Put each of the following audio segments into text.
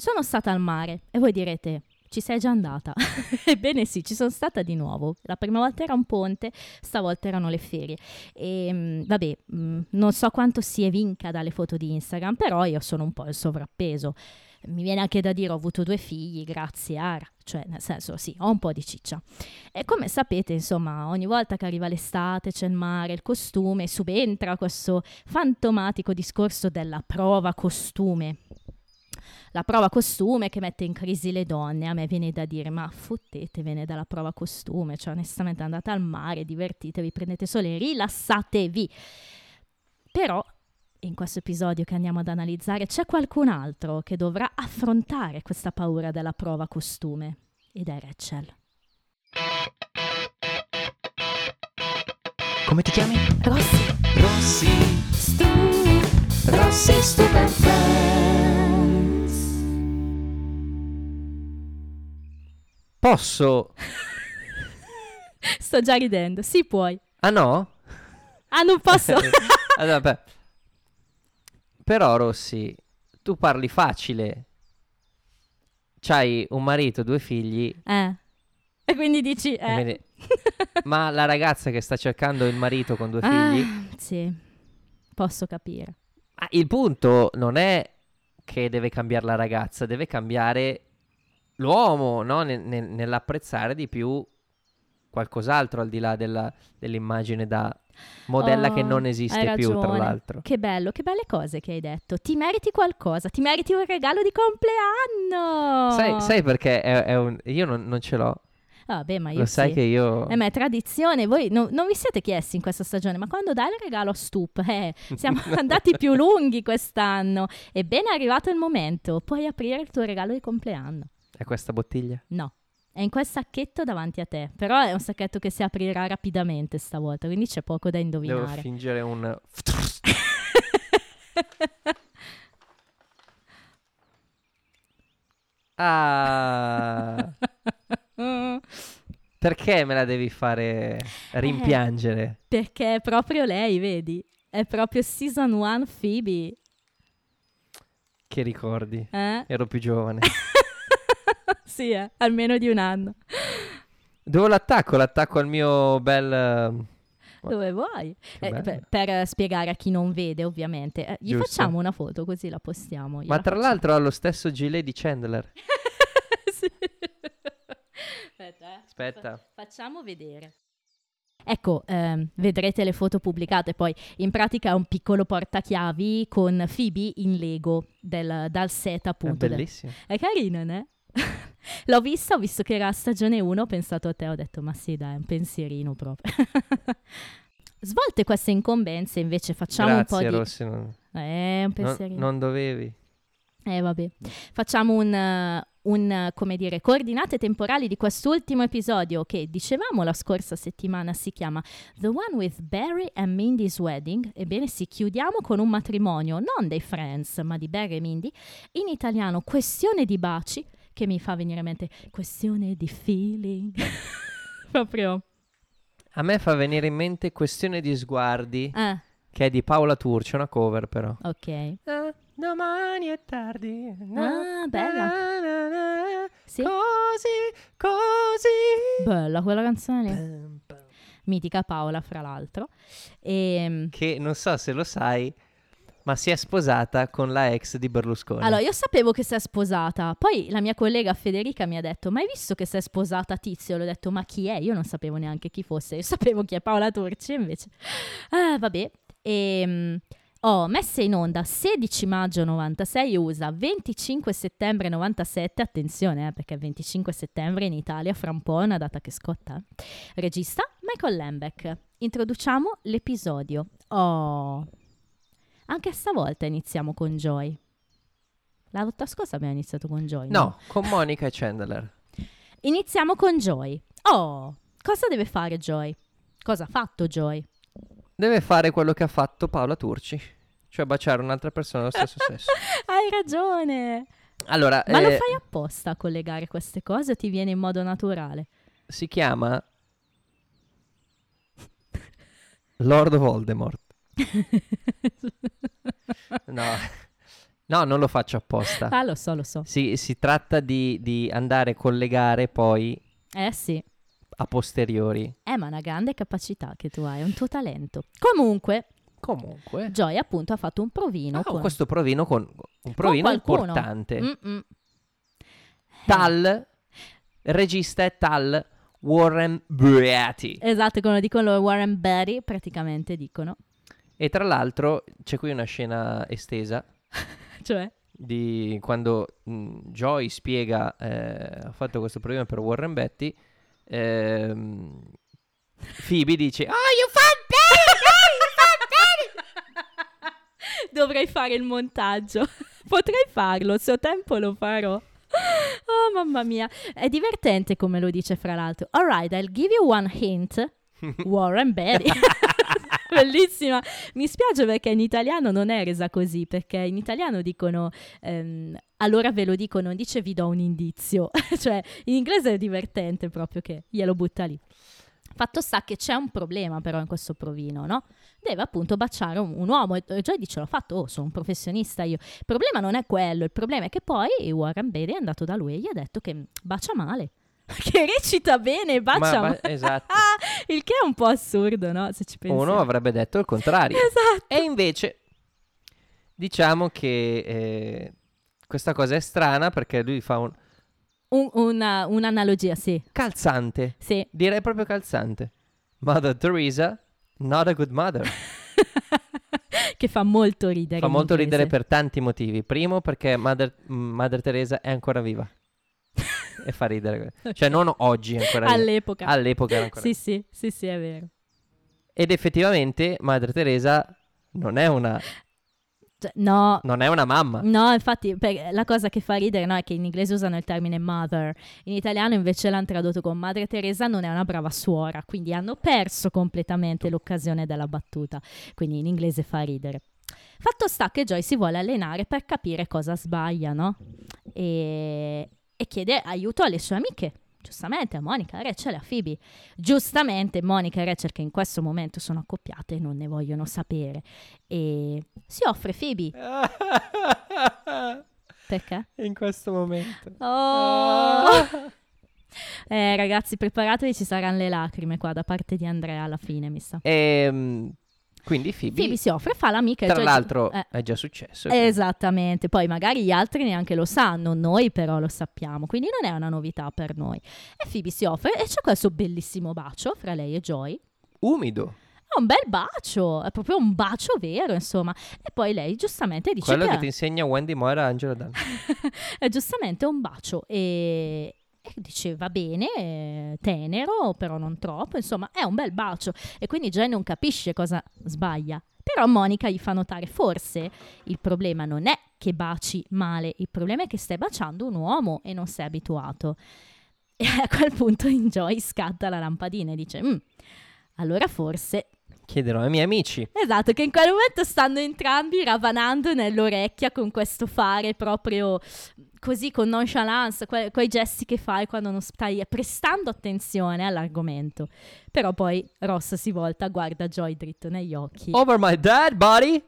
Sono stata al mare e voi direte, ci sei già andata? Ebbene sì, ci sono stata di nuovo. La prima volta era un ponte, stavolta erano le ferie. E vabbè, non so quanto si evinca dalle foto di Instagram, però io sono un po' in sovrappeso. Mi viene anche da dire ho avuto 2 figli, grazie Ara, cioè nel senso sì, ho un po' di ciccia. E come sapete, insomma, ogni volta che arriva l'estate, c'è il mare, il costume, subentra questo fantomatico discorso della prova costume. La prova costume che mette in crisi le donne, a me viene da dire, ma fottetevene dalla prova costume, cioè onestamente andate al mare, divertitevi, prendete sole, rilassatevi. Però in questo episodio che andiamo ad analizzare c'è qualcun altro che dovrà affrontare questa paura della prova costume, ed è Rachel. Come ti chiami? Rossi Superfans. Posso? Sto già ridendo, sì puoi. Ah no? Ah non posso? Allora beh. Però Rossi, tu parli facile, c'hai un marito, 2 figli. E quindi dici... Ma la ragazza che sta cercando il marito con 2 figli... Sì, posso capire. Ah, il punto non è che deve cambiare la ragazza, deve cambiare l'uomo, no? Nell'apprezzare di più qualcos'altro al di là dell'immagine da... modella che non esiste più, tra l'altro. Che bello, che belle cose che hai detto. Ti meriti qualcosa, ti meriti un regalo di compleanno. Sai perché io non ce l'ho. Vabbè, ma io lo sai che io... ma è tradizione, voi non vi siete chiesti in questa stagione, ma quando dai il regalo a Stup? Siamo andati più lunghi quest'anno. Ebbene, è arrivato il momento, puoi aprire il tuo regalo di compleanno. È questa bottiglia? No. È in quel sacchetto davanti a te, però è un sacchetto che si aprirà rapidamente stavolta, quindi c'è poco da indovinare. Devo fingere un... Ah. Perché me la devi fare rimpiangere? Perché è proprio lei, vedi? È proprio Season 1 Phoebe. Che ricordi? Ero più giovane. Sì, almeno di un anno. Dove l'attacco? L'attacco al mio bel... Dove vuoi. Per spiegare a chi non vede, ovviamente. Gli facciamo una foto così la postiamo. Ma tra l'altro ha lo stesso gilet di Chandler. Sì. Aspetta. Facciamo vedere. Ecco, vedrete le foto pubblicate poi. In pratica è un piccolo portachiavi con Phoebe in Lego dal set, appunto. È bellissimo. È carino, no? L'ho vista, ho visto che era stagione 1, ho pensato a te, ho detto ma sì dai, un pensierino proprio. Svolte queste incombenze invece facciamo un po' Rossi, di... Grazie Rossi, un pensierino. Non dovevi. Vabbè, facciamo come dire, coordinate temporali di quest'ultimo episodio che dicevamo la scorsa settimana si chiama The One with Barry and Mindy's Wedding. Ebbene sì, chiudiamo con un matrimonio non dei Friends ma di Barry e Mindy, in italiano Questione di baci, che mi fa venire in mente questione di feeling. Proprio a me fa venire in mente Questione di sguardi, che è di Paola Turci, una cover però. Ok. Domani è tardi. Bella. Sì. Così. Bella quella canzone lì. Bam, bam. Mitica Paola, fra l'altro. Che non so se lo sai, ma si è sposata con la ex di Berlusconi. Allora, io sapevo che si è sposata. Poi la mia collega Federica mi ha detto, ma hai visto che si è sposata Tizio? L'ho detto, ma chi è? Io non sapevo neanche chi fosse. Io sapevo chi è Paola Turci, invece. Vabbè. Ho messa in onda 16 maggio 96 USA, 25 settembre 97, attenzione perché 25 settembre in Italia, fra un po' è una data che scotta. Regista Michael Lembeck. Introduciamo l'episodio. Anche stavolta iniziamo con Joy. La volta scorsa abbiamo iniziato con Joy. No, con Monica e Chandler. Iniziamo con Joy. Cosa deve fare Joy? Cosa ha fatto Joy? Deve fare quello che ha fatto Paola Turci, cioè baciare un'altra persona dello stesso sesso. Hai ragione. Allora, ma lo fai apposta a collegare queste cose o ti viene in modo naturale? Si chiama Lord Voldemort. No, No, non lo faccio apposta. Ah, lo so, lo so. Si tratta di andare a collegare poi... sì. A posteriori. Ma una grande capacità che tu hai, è un tuo talento. Comunque. Joy appunto ha fatto un provino. Questo provino con importante. Mm-mm. Tal... Regista è tal Warren Beatty. Esatto, quando dicono Warren Beatty praticamente dicono. E tra l'altro c'è qui una scena estesa. Cioè? Di quando Joy spiega, ho fatto questo problema per Warren Beatty, Phoebe dice, you found Betty! Dovrei fare il montaggio. Potrei farlo, se ho tempo lo farò. Oh mamma mia, è divertente come lo dice fra l'altro. All right, I'll give you one hint, Warren Beatty. Bellissima. Mi spiace perché in italiano non è resa così, perché in italiano dicono allora ve lo dico, non dice vi do un indizio. Cioè in inglese è divertente proprio che glielo butta lì. Fatto sta che c'è un problema però in questo provino, no? Deve appunto baciare un uomo e Joy dice l'ho fatto, sono un professionista io. Il problema non è quello, il problema è che poi Warren Beatty è andato da lui e gli ha detto che bacia male. Che recita bene, bacia male. Esatto. Il che è un po' assurdo, no? Se ci pensiamo. Uno avrebbe detto il contrario. Esatto. E invece diciamo che questa cosa è strana perché lui fa un'analogia, sì. Calzante. Sì. Direi proprio calzante. Mother Teresa, not a good mother. Che fa molto ridere. Fa molto ridere per tanti motivi. Primo, perché Mother Teresa è ancora viva. E fa ridere. Cioè non oggi ancora. All'epoca. All'epoca era ancora. Sì, è vero. Ed effettivamente Mother Teresa non è una... No, non è una mamma. No, infatti la cosa che fa ridere, no, è che in inglese usano il termine mother. In italiano invece l'hanno tradotto con Madre Teresa non è una brava suora. Quindi hanno perso completamente l'occasione della battuta. Quindi in inglese fa ridere. Fatto sta che Joy si vuole allenare per capire cosa sbaglia, no? E chiede aiuto alle sue amiche, giustamente a Monica, a Rachel e a Phoebe. Giustamente Monica e Rachel, che in questo momento sono accoppiate, non ne vogliono sapere. E si offre Phoebe. Perché? In questo momento. Ragazzi, preparatevi, ci saranno le lacrime qua da parte di Andrea alla fine, mi sa. Quindi Phoebe si offre, fa l'amica. Tra l'altro è già successo. Quindi. Esattamente, poi magari gli altri neanche lo sanno, noi però lo sappiamo, quindi non è una novità per noi. E Phoebe si offre e c'è questo bellissimo bacio fra lei e Joy. Umido. È un bel bacio, è proprio un bacio vero, insomma. E poi lei giustamente dice quello che ti insegna Wendy Moira, Angela Dunn. È giustamente un bacio e dice va bene, tenero però non troppo, insomma è un bel bacio e quindi Joy non capisce cosa sbaglia, però Monica gli fa notare forse il problema non è che baci male, il problema è che stai baciando un uomo e non sei abituato. E a quel punto in Joy scatta la lampadina e dice allora forse chiederò ai miei amici. Esatto, che in quel momento stanno entrambi ravanando nell'orecchia con questo fare proprio così con nonchalance, quei gesti che fai quando non stai prestando attenzione all'argomento. Però poi Ross si volta, guarda Joy dritto negli occhi. Over my dead body!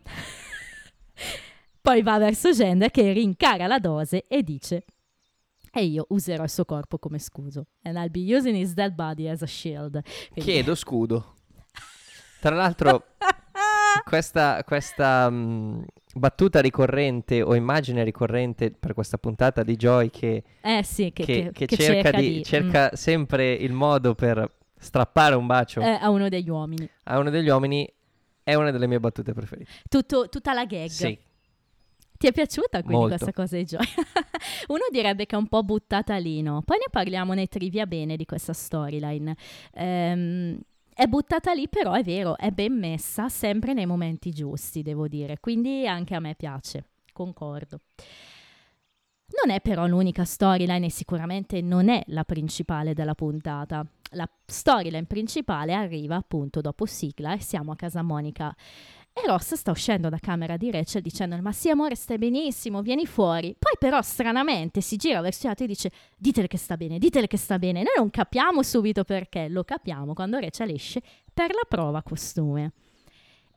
Poi va verso Chandler che rincara la dose e dice e io userò il suo corpo come scudo. And I'll be using his dead body as a shield. Quindi... Chiedo scudo. Tra l'altro questa battuta ricorrente o immagine ricorrente per questa puntata di Joy che cerca sempre il modo per strappare un bacio a uno degli uomini. A uno degli uomini è una delle mie battute preferite. Tutta la gag. Sì. Ti è piaciuta quindi molto questa cosa di Joy? Uno direbbe che è un po' buttata lì, no? Poi ne parliamo nei trivia bene di questa storyline. È buttata lì, però è vero, è ben messa, sempre nei momenti giusti, devo dire. Quindi anche a me piace, concordo. Non è però l'unica storyline e sicuramente non è la principale della puntata. La storyline principale arriva appunto dopo sigla e siamo a casa Monica. E Ross sta uscendo da camera di Rachel dicendo ma sì amore, stai benissimo, vieni fuori. Poi però stranamente si gira verso gli altri e dice ditele che sta bene. Noi non capiamo subito perché, lo capiamo quando Rachel esce per la prova costume.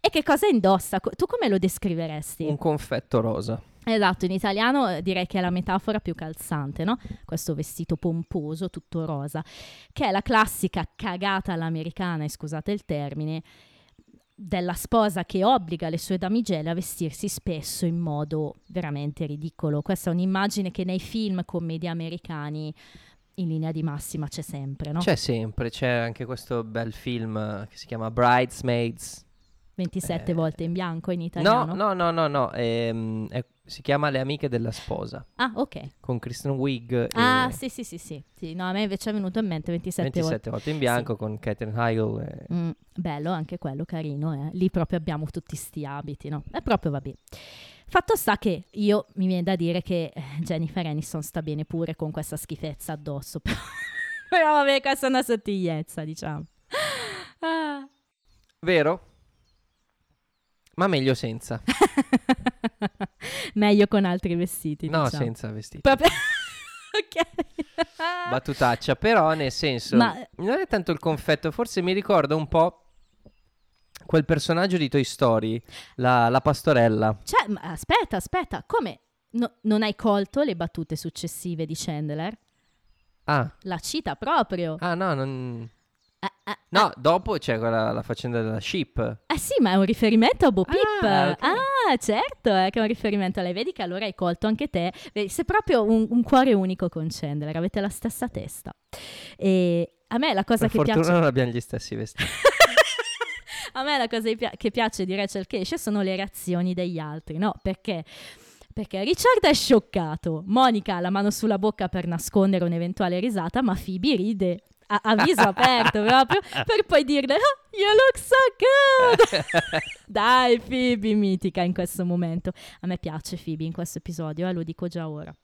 E che cosa indossa? Tu come lo descriveresti? Un confetto rosa. Esatto, in italiano direi che è la metafora più calzante, no? Questo vestito pomposo, tutto rosa, che è la classica cagata all'americana, e scusate il termine, della sposa che obbliga le sue damigelle a vestirsi spesso in modo veramente ridicolo. Questa è un'immagine che nei film commedia americani in linea di massima c'è sempre, no? C'è sempre, c'è anche questo bel film che si chiama Bridesmaids. 27 volte in bianco in italiano? No. Si chiama Le amiche della sposa. Ah, ok. Con Kristen Wiig. Ah, sì. No, a me invece è venuto in mente 27 volte in bianco, sì. Con Catherine Heigl. Bello, anche quello, carino. Lì proprio abbiamo tutti sti abiti, no? È proprio, vabbè. Fatto sta che io mi viene da dire che Jennifer Aniston sta bene pure con questa schifezza addosso. Però vabbè, questa è una sottigliezza, diciamo. Ah. Vero? Ma meglio senza. Meglio con altri vestiti. No, diciamo. Senza vestiti. Proprio... ok. Battutaccia, però nel senso... Ma... Non è tanto il confetto, forse mi ricorda un po' quel personaggio di Toy Story, la pastorella. Cioè, ma aspetta, come? No, non hai colto le battute successive di Chandler? Ah. La cita proprio. Ah, no, non... No, dopo c'è quella, la faccenda della ship. Ah sì, ma è un riferimento a Bo Peep. Ah, okay. Ah, certo, che è un riferimento a lei. Vedi che allora hai colto anche te. Sei proprio un cuore unico con Chandler. Avete la stessa testa. E a me la cosa che piace... Per fortuna non abbiamo gli stessi vestiti. A me la cosa che piace di Rachel che esce sono le reazioni degli altri, no? Perché Richard è scioccato, Monica ha la mano sulla bocca per nascondere un'eventuale risata, ma Phoebe ride a viso aperto proprio, per poi dirle oh, you look so good. Dai, Phoebe mitica in questo momento. A me piace Phoebe in questo episodio, lo dico già ora.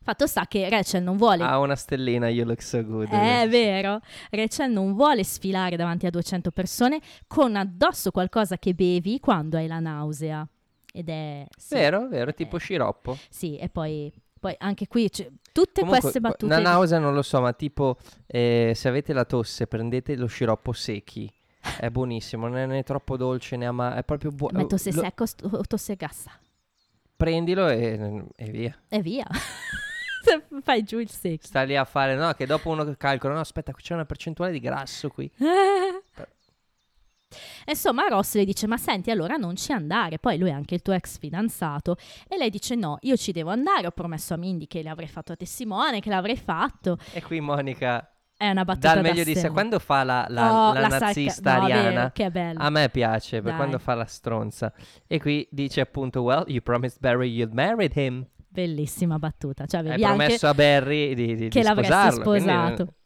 Fatto sta che Rachel non vuole... Ah, una stellina, you look so good. È vero. Rachel non vuole sfilare davanti a 200 persone con addosso qualcosa che bevi quando hai la nausea. Ed è... Sì, vero, tipo sciroppo. Sì, e poi anche qui tutte comunque, queste battute... La nausea non lo so, ma tipo se avete la tosse prendete lo sciroppo secchi. È buonissimo, non è né troppo dolce né amaro, è proprio buono. Ma tosse secco o tosse gassa? Prendilo e via. E via. Fai giù il secchio. Sta lì a fare, no, che dopo uno calcola, no, aspetta, c'è una percentuale di grasso qui. Insomma, Ross le dice, ma senti, allora non ci andare, poi lui è anche il tuo ex fidanzato. E lei dice, no, io ci devo andare, ho promesso a Mindy che l'avrei fatto a testimone, che l'avrei fatto. E qui Monica... È una battuta dal meglio da di sé. Quando fa la nazista ariana, no, che è bello. A me piace, per quando fa la stronza. E qui dice appunto, well, you promised Barry you'd married him. Bellissima battuta. Cioè, hai promesso a Barry di sposarlo. Che l'avresti sposato. Quindi...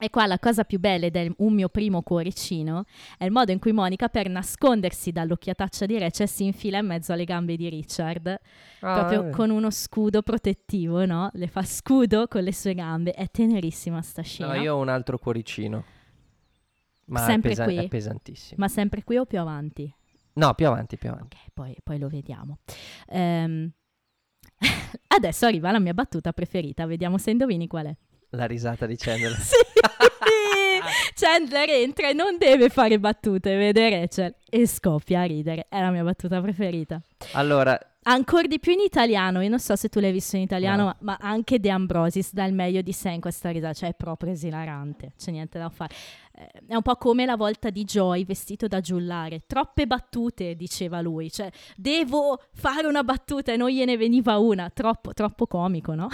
E qua la cosa più bella del un mio primo cuoricino è il modo in cui Monica, per nascondersi dall'occhiataccia di Rachel, si infila in mezzo alle gambe di Richard, proprio con uno scudo protettivo, no? Le fa scudo con le sue gambe. È tenerissima sta scena. No, io ho un altro cuoricino. Ma sempre qui? È pesantissimo. Ma sempre qui o più avanti? No, più avanti. Ok, poi lo vediamo. Adesso arriva la mia battuta preferita, vediamo se indovini qual è. La risata di Chandler. Sì, Chandler entra e non deve fare battute, vede Rachel e scoppia a ridere. È la mia battuta preferita. Allora, ancora di più in italiano, io non so se tu l'hai visto in italiano, no. ma anche De Ambrosis dà il meglio di sé in questa risata, cioè è proprio esilarante, c'è niente da fare. È un po' come la volta di Joy vestito da giullare, troppe battute diceva lui, cioè devo fare una battuta e non gliene veniva una, troppo comico, no?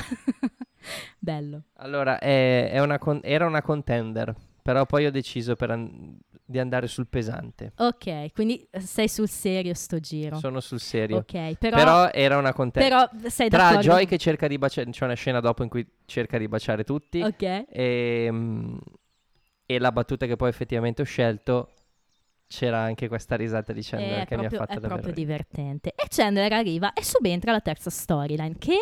Bello. Allora era una contender, però poi ho deciso di andare sul pesante. Ok, quindi sei sul serio sto giro. Sono sul serio. Ok, però era una contender. Però sei d'accordo? Tra Joy che cerca di baciare, c'è una scena dopo in cui cerca di baciare tutti. Ok. E la battuta che poi effettivamente ho scelto, c'era anche questa risata di Chandler che mi ha fatto davvero. È proprio divertente. E Chandler arriva e subentra la terza storyline, che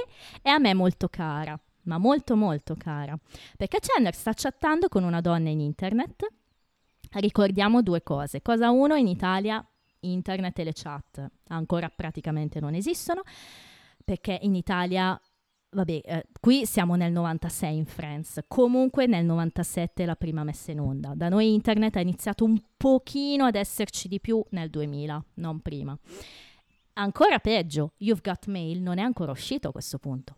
è a me molto cara. Ma molto molto cara, perché Chandler sta chattando con una donna in internet. Ricordiamo due cose. Cosa uno, in Italia internet e le chat ancora praticamente non esistono, perché in Italia Vabbè, qui siamo nel 96 in France, comunque nel 97 la prima messa in onda. Da noi internet ha iniziato un pochino ad esserci di più nel 2000, non prima. Ancora peggio, You've Got Mail non è ancora uscito a questo punto.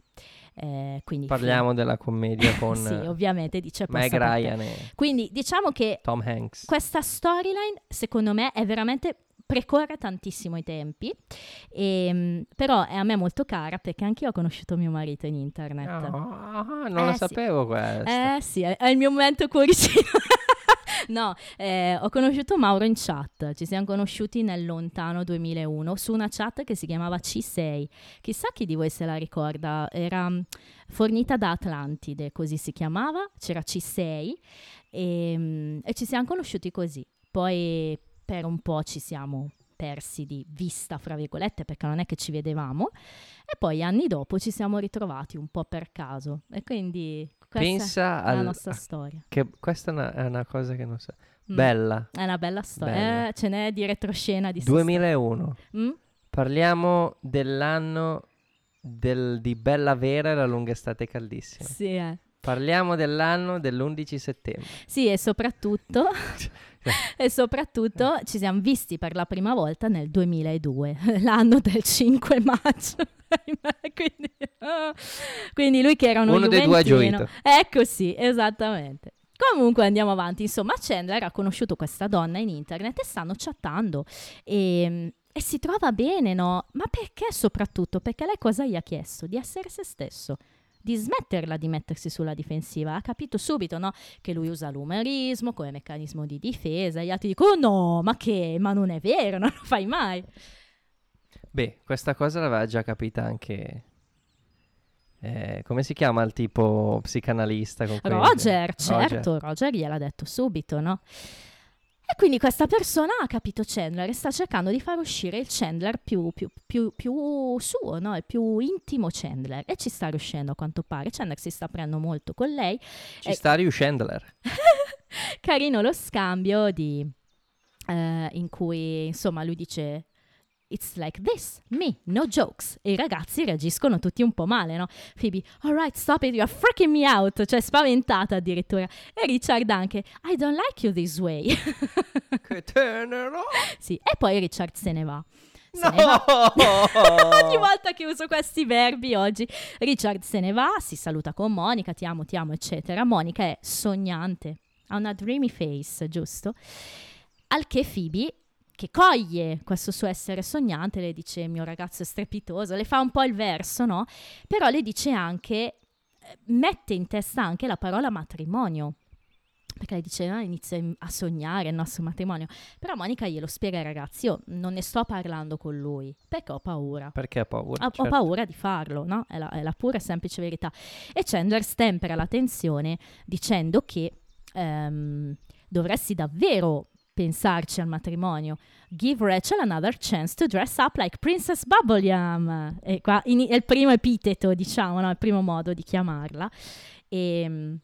Quindi parliamo della commedia con sì, ovviamente dice Meg Ryan e quindi diciamo che Tom Hanks. Questa storyline secondo me è veramente precorre tantissimo i tempi e, però è a me molto cara perché anch'io ho conosciuto mio marito in internet. Non lo sapevo questo. Sì, è il mio momento cuoricino. No, ho conosciuto Mauro in chat, ci siamo conosciuti nel lontano 2001 su una chat che si chiamava C6, chissà chi di voi se la ricorda, era fornita da Atlantide, così si chiamava, c'era C6 e ci siamo conosciuti così, poi per un po' ci siamo persi di vista, fra virgolette, perché non è che ci vedevamo e poi anni dopo ci siamo ritrovati un po' per caso e quindi... Pensa alla nostra storia. Che questa è una cosa che non so. Bella. È una bella storia. Bella. Ce n'è di retroscena di 2001. Parliamo dell'anno di Bella Vera e la lunga estate caldissima. Sì, Parliamo dell'anno dell'11 settembre. Sì, e soprattutto ci siamo visti per la prima volta nel 2002, l'anno del 5 maggio. Quindi lui che era uno dei due ha gioito. Ecco sì, esattamente. Comunque andiamo avanti. Insomma, Chandler ha conosciuto questa donna in internet e stanno chattando e si trova bene, no? Ma perché soprattutto? Perché lei cosa gli ha chiesto? Di essere se stesso, di smetterla di mettersi sulla difensiva. Ha capito subito, no? Che lui usa l'umorismo come meccanismo di difesa. Gli altri dicono, no, ma non è vero, non lo fai mai. Beh, questa cosa l'aveva già capita anche... come si chiama il tipo psicanalista? Con Roger, certo, Roger gliel'ha detto subito, no? E quindi questa persona ha capito Chandler e sta cercando di far uscire il Chandler più suo, no? Il più intimo Chandler. E ci sta riuscendo a quanto pare. Chandler si sta aprendo molto con lei. Ci sta riuscendo. Carino lo scambio in cui insomma lui dice It's like this, me, no jokes. E i ragazzi reagiscono tutti un po' male, no? Phoebe, alright, stop it, you're freaking me out. Cioè, spaventata addirittura. E Richard anche, I don't like you this way. Che tenero! Sì, e poi Richard se ne va. No! Ogni volta che uso questi verbi oggi. Richard se ne va, si saluta con Monica, ti amo, eccetera. Monica è sognante, ha una dreamy face, giusto? Al che Phoebe... che coglie questo suo essere sognante, le dice mio ragazzo è strepitoso, le fa un po' il verso, no? Però le dice anche, mette in testa anche la parola matrimonio, perché le dice no, inizia a sognare il nostro matrimonio. Però Monica glielo spiega ai ragazzi, io non ne sto parlando con lui, perché ho paura. Perché ha paura? Certo. Ho paura di farlo, no? È la pura e semplice verità. E Chandler stempera la tensione dicendo che dovresti davvero... pensarci al matrimonio. Give Rachel another chance to dress up like Princess Bubblegum. E qua è il primo epiteto, diciamo, no? Il primo modo di chiamarla. E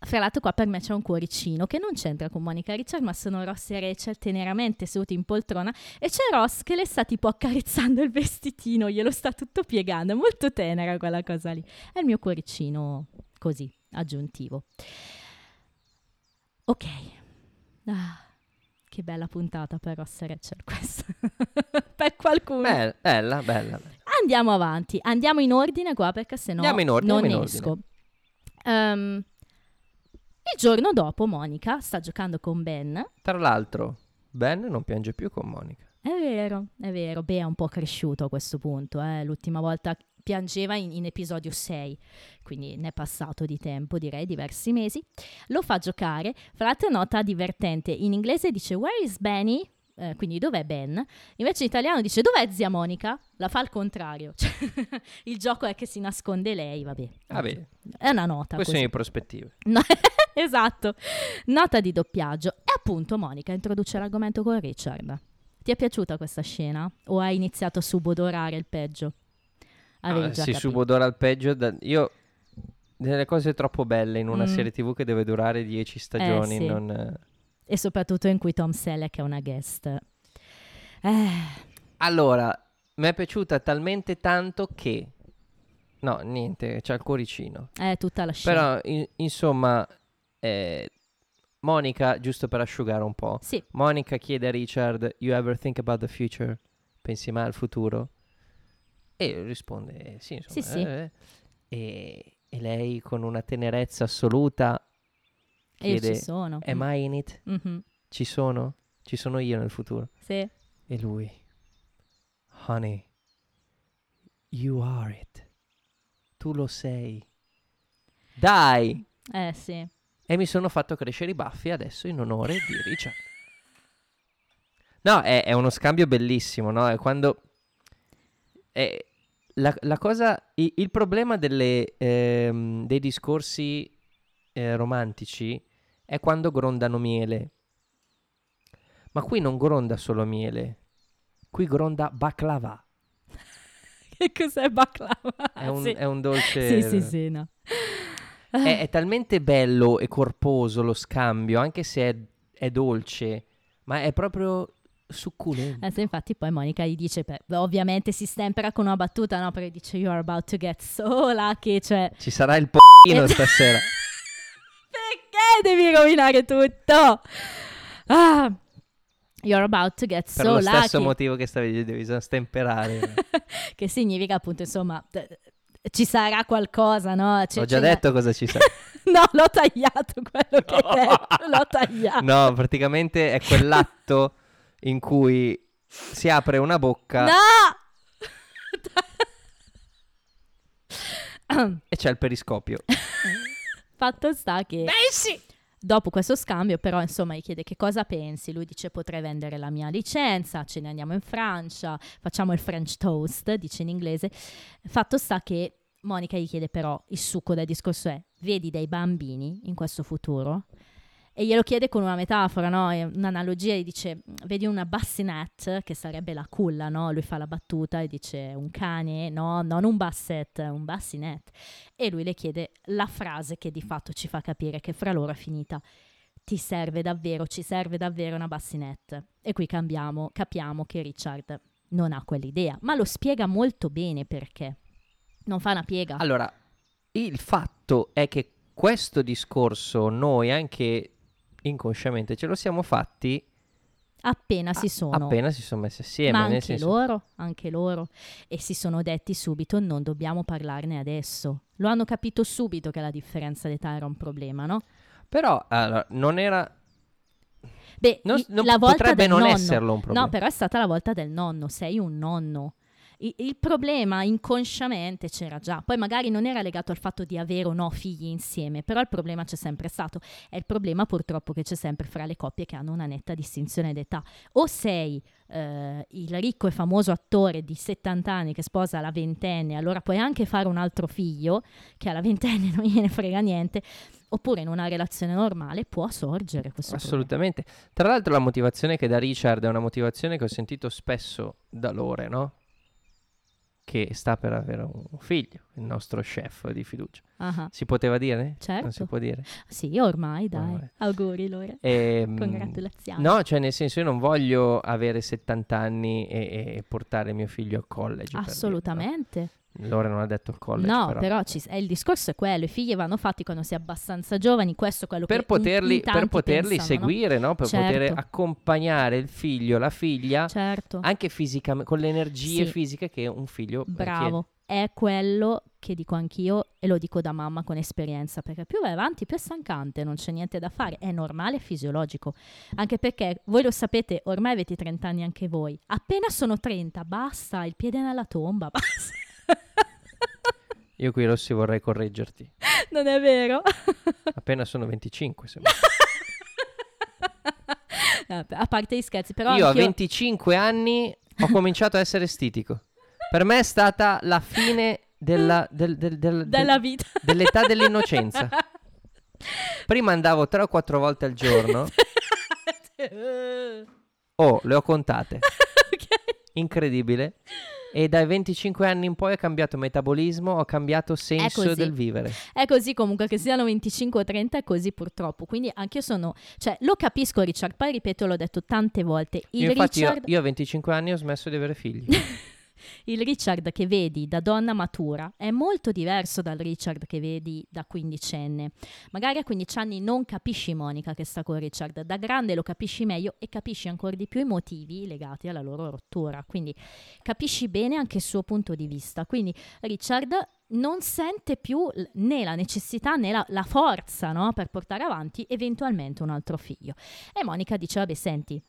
fra l'altro qua per me c'è un cuoricino che non c'entra con Monica e Richard, ma sono Ross e Rachel teneramente seduti in poltrona e c'è Ross che le sta tipo accarezzando il vestitino, glielo sta tutto piegando, è molto tenera quella cosa lì. È il mio cuoricino così, aggiuntivo. Ok. Che bella puntata per Ross e Rachel questa. Per qualcuno bella. Andiamo avanti, andiamo in ordine qua perché sennò non esco. Il giorno dopo Monica sta giocando con Ben. Tra l'altro Ben non piange più con Monica. È vero, Bea è un po' cresciuto a questo punto, l'ultima volta piangeva in episodio 6, quindi ne è passato di tempo, direi diversi mesi. Lo fa giocare, fra l'altro nota divertente, in inglese dice where is Benny? Quindi dov'è Ben? Invece in italiano dice dov'è zia Monica? La fa al contrario, cioè, il gioco è che si nasconde lei, vabbè. È una nota. Queste sono le prospettive. No, esatto, nota di doppiaggio. E appunto Monica introduce l'argomento con Richard. Ti è piaciuta questa scena? O hai iniziato a subodorare il peggio? Si subodora il peggio. Io delle cose troppo belle in una serie TV che deve durare 10 stagioni. Sì. E soprattutto in cui Tom Selleck è una guest. Allora, mi è piaciuta talmente tanto che No, niente, c'ha il cuoricino. Tutta la scena. Però, insomma, Monica, giusto per asciugare un po'. Sì. Monica chiede a Richard, you ever think about the future? Pensi mai al futuro? E risponde, sì, insomma. Sì, sì. E lei, con una tenerezza assoluta, chiede, io ci sono. Am I in it? Mm-hmm. Ci sono? Ci sono io nel futuro? Sì. E lui, honey, you are it. Tu lo sei. Dai! Sì. E mi sono fatto crescere i baffi adesso in onore di Richard. No, è uno scambio bellissimo, no? È quando... la cosa... Il problema dei discorsi romantici è quando grondano miele. Ma qui non gronda solo miele. Qui gronda baklava. Che cos'è baklava? È un dolce... Sì, sì, sì, no. È talmente bello e corposo lo scambio, anche se è dolce, ma è proprio succulento. Se infatti poi Monica gli dice, ovviamente si stempera con una battuta, no? Perché dice, you are about to get so lucky, cioè... Ci sarà il p***ino stasera. Perché devi rovinare tutto? Ah... You're about to get so lucky. Per lo stesso motivo che stavi dicendo, bisogna stemperare. Che significa appunto, insomma, ci sarà qualcosa, no? Ho già detto cosa ci sarà. No, l'ho tagliato quello che hai detto, l'ho tagliato. No, praticamente è quell'atto in cui si apre una bocca. No! E c'è il periscopio. Fatto sta che... Beh, sì! Dopo questo scambio però, insomma, gli chiede che cosa pensi, lui dice potrei vendere la mia licenza, ce ne andiamo in Francia, facciamo il French toast, dice in inglese. Fatto sta che Monica gli chiede però, il succo del discorso è, vedi dei bambini in questo futuro? E glielo chiede con una metafora, no? Un'analogia, gli dice, vedi una bassinette, che sarebbe la culla, no? Lui fa la battuta e dice, un cane, no, non un basset, un bassinette. E lui le chiede la frase che di fatto ci fa capire che fra loro è finita. Ti serve davvero, ci serve davvero una bassinette. E qui capiamo che Richard non ha quell'idea, ma lo spiega molto bene perché. Non fa una piega. Allora, il fatto è che questo discorso noi anche... inconsciamente ce lo siamo fatti appena si sono messi assieme, ma anche loro e si sono detti subito non dobbiamo parlarne adesso, lo hanno capito subito che la differenza d'età era un problema, no? Però allora, non era potrebbe non esserlo un problema, no, però è stata la volta del nonno, sei un nonno. Il problema inconsciamente c'era già, poi magari non era legato al fatto di avere o no figli insieme, però il problema c'è sempre stato, è il problema purtroppo che c'è sempre fra le coppie che hanno una netta distinzione d'età, o sei il ricco e famoso attore di 70 anni che sposa la ventenne, allora puoi anche fare un altro figlio che alla ventenne non gliene frega niente, oppure in una relazione normale può sorgere questo assolutamente problema. Tra l'altro la motivazione che dà Richard è una motivazione che ho sentito spesso da Lore, no? Che sta per avere un figlio, il nostro chef di fiducia. Uh-huh. Si poteva dire? Certo. Non si può dire? Sì, ormai, dai. Auguri, Lore. Congratulazioni. No, cioè nel senso io non voglio avere 70 anni e portare mio figlio al college. Assolutamente. Lore non ha detto il college. No, però il discorso è quello, i figli vanno fatti quando si è abbastanza giovani, questo è quello per che poterli, in tanti per poterli pensano, seguire, no? Per certo. Poter accompagnare il figlio, la figlia, certo. Anche fisicamente, con le energie fisiche che un figlio bravo chiede. È quello che dico anch'io e lo dico da mamma con esperienza, perché più vai avanti più è stancante, non c'è niente da fare, è normale, è fisiologico, anche perché voi lo sapete, ormai avete 30 anni anche voi, appena sono 30 basta, il piede nella tomba, basta. Io qui, Rossi, vorrei correggerti. Non è vero? Appena sono 25, sembra. A parte gli scherzi, però io a 25 anni ho cominciato a essere stitico. Per me è stata la fine della vita. Dell'età dell'innocenza. Prima andavo 3 o 4 volte al giorno. Oh, le ho contate. Okay. Incredibile. E dai 25 anni in poi ho cambiato metabolismo, ho cambiato senso del vivere. È così comunque, che siano 25 o 30 è così purtroppo. Quindi anche io lo capisco Richard, poi ripeto, l'ho detto tante volte. Io a 25 anni ho smesso di avere figli. Il Richard che vedi da donna matura è molto diverso dal Richard che vedi da quindicenne. Magari a 15 anni non capisci Monica che sta con Richard, da grande lo capisci meglio e capisci ancora di più i motivi legati alla loro rottura, quindi capisci bene anche il suo punto di vista. Quindi Richard non sente più né la necessità né la forza, no? Per portare avanti eventualmente un altro figlio. E Monica dice, vabbè, senti,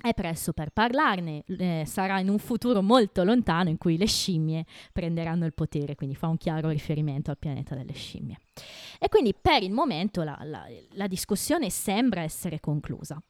è presto per parlarne, sarà in un futuro molto lontano in cui le scimmie prenderanno il potere, quindi fa un chiaro riferimento al pianeta delle scimmie. E quindi per il momento la discussione sembra essere conclusa.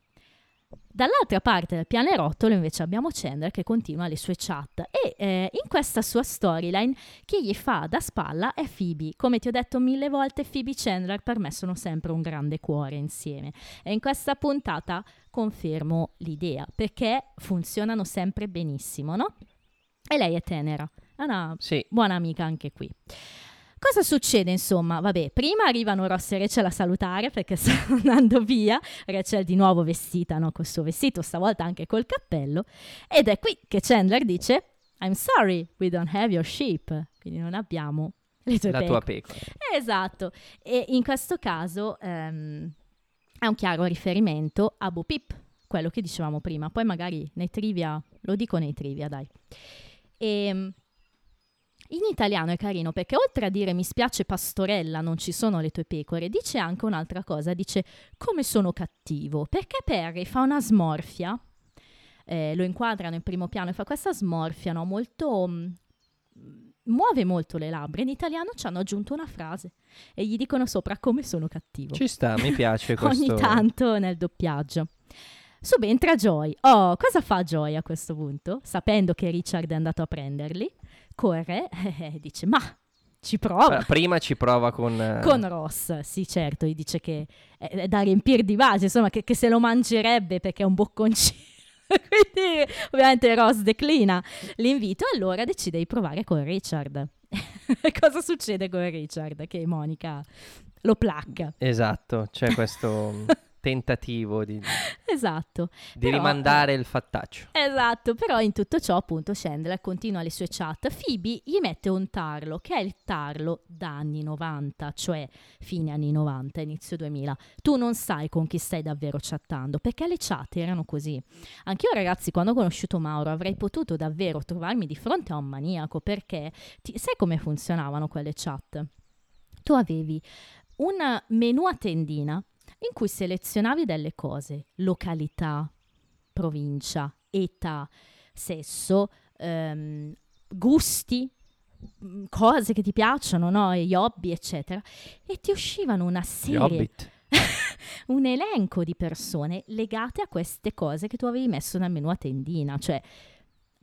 Dall'altra parte del pianerottolo invece abbiamo Chandler che continua le sue chat e in questa sua storyline chi gli fa da spalla è Phoebe. Come ti ho detto 1000 volte, Phoebe e Chandler per me sono sempre un grande cuore insieme, e in questa puntata confermo l'idea perché funzionano sempre benissimo, no? E lei è tenera, è una buona amica anche qui. Cosa succede insomma? Vabbè, prima arrivano Rossi e Rachel a salutare perché stanno andando via. Rachel di nuovo vestita, no? Col suo vestito, stavolta anche col cappello. Ed è qui che Chandler dice I'm sorry, we don't have your sheep. Quindi non abbiamo le tue tua pecora. Esatto. E in questo caso è un chiaro riferimento a Bo Peep, quello che dicevamo prima. Poi magari nei trivia, lo dico nei trivia, dai. E... in italiano è carino perché oltre a dire mi spiace pastorella non ci sono le tue pecore, dice anche un'altra cosa, dice come sono cattivo, perché Perry fa una smorfia, lo inquadrano in primo piano e fa questa smorfia, no? Molto, muove molto le labbra, in italiano ci hanno aggiunto una frase e gli dicono sopra come sono cattivo. Ci sta, mi piace questo. Ogni tanto nel doppiaggio. Subentra Joy. Oh, cosa fa Joy a questo punto? Sapendo che Richard è andato a prenderli, corre e dice ma ci prova. Prima ci prova con Ross, sì certo, gli dice che è da riempire di vasi, insomma che se lo mangerebbe perché è un bocconcino. Quindi ovviamente Ross declina l'invito, allora decide di provare con Richard. Cosa succede con Richard? Che Monica lo placca. Esatto, c'è questo... tentativo di, esatto, di però, rimandare il fattaccio. Esatto, però in tutto ciò appunto Chandler continua le sue chat. Phoebe gli mette un tarlo, che è il tarlo da anni 90, cioè fine anni 90, inizio 2000. Tu non sai con chi stai davvero chattando, perché le chat erano così. Anch'io ragazzi, quando ho conosciuto Mauro, avrei potuto davvero trovarmi di fronte a un maniaco, perché sai come funzionavano quelle chat? Tu avevi un menu a tendina in cui selezionavi delle cose, località, provincia, età, sesso, gusti, cose che ti piacciono, no? Gli hobby, eccetera. E ti uscivano una serie, un elenco di persone legate a queste cose che tu avevi messo nel menu a tendina, cioè...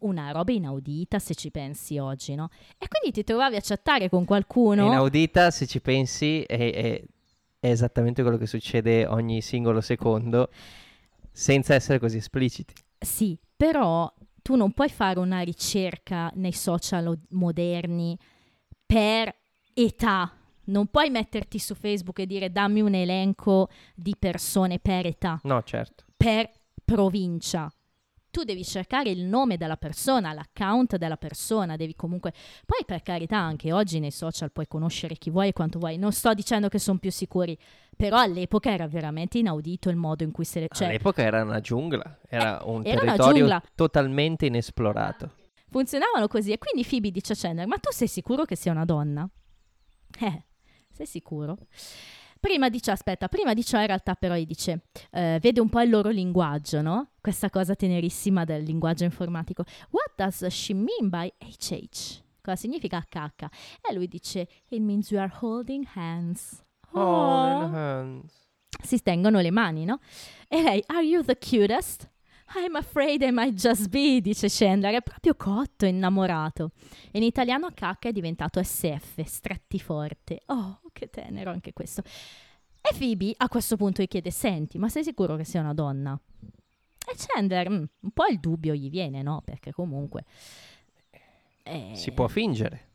una roba inaudita se ci pensi oggi, no? E quindi ti trovavi a chattare con qualcuno... Inaudita se ci pensi è esattamente quello che succede ogni singolo secondo, senza essere così espliciti. Sì, però tu non puoi fare una ricerca nei social moderni per età. Non puoi metterti su Facebook e dire dammi un elenco di persone per età. No, certo. Per provincia. Tu devi cercare il nome della persona, l'account della persona, devi comunque... Poi per carità anche oggi nei social puoi conoscere chi vuoi e quanto vuoi, non sto dicendo che sono più sicuri, però all'epoca era veramente inaudito il modo in cui se... Cioè... All'epoca era una giungla, era territorio giungla totalmente inesplorato. Funzionavano così e quindi Phoebe dice a Chandler, ma tu sei sicuro che sia una donna? Sei sicuro? Prima di ciò in realtà però gli dice, vede un po' il loro linguaggio, no? Questa cosa tenerissima del linguaggio informatico. What does she mean by HH? Cosa significa HH? E lui dice, it means you are holding hands. Holding hands. Si tengono le mani, no? E lei, are you the cutest? I'm afraid I might just be, dice Chandler, è proprio cotto, innamorato. In italiano HH è diventato SF, strattiforte. Oh, che tenero anche questo. E Phoebe a questo punto gli chiede, senti, ma sei sicuro che sia una donna? E Chandler, un po' il dubbio gli viene, no? Perché comunque... Si può fingere.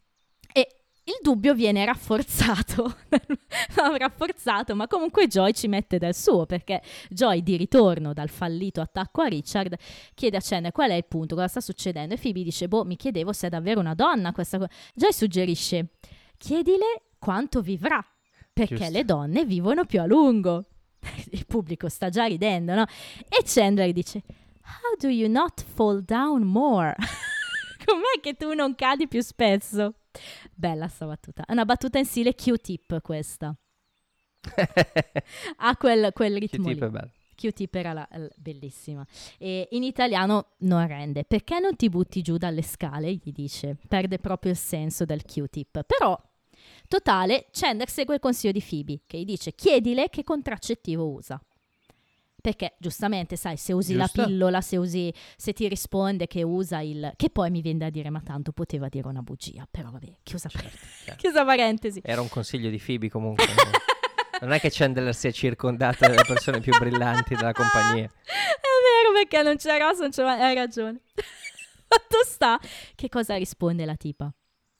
E Il dubbio viene rafforzato, no, rafforzato, ma comunque Joy ci mette del suo, perché Joy, di ritorno dal fallito attacco a Richard, chiede a Chandler qual è il punto, cosa sta succedendo, e Phoebe dice, mi chiedevo se è davvero una donna questa cosa. Joy suggerisce, chiedile quanto vivrà, perché le donne vivono più a lungo. Il pubblico sta già ridendo, no? E Chandler dice, how do you not fall down more? Com'è che tu non cadi più spesso? Bella sta battuta, è una battuta in stile Q-tip questa. Ha quel ritmo Q-tip lì. È bello. Q-tip era bellissima. E in italiano non rende. Perché non ti butti giù dalle scale? Gli dice. Perde proprio il senso del Q-tip. Però, totale, Chandler segue il consiglio di Phoebe, che gli dice, chiedile che contraccettivo usa. Perché giustamente, sai, se usi la pillola, se ti risponde che usa il... Che poi mi viene da dire, ma tanto poteva dire una bugia, però vabbè, chiusa parentesi. Era un consiglio di Phoebe comunque. Non è che Chandler sia circondata dalle persone più brillanti della compagnia. È vero, perché non c'è Ross, non c'è... Hai ragione. Fatto sta, che cosa risponde la tipa?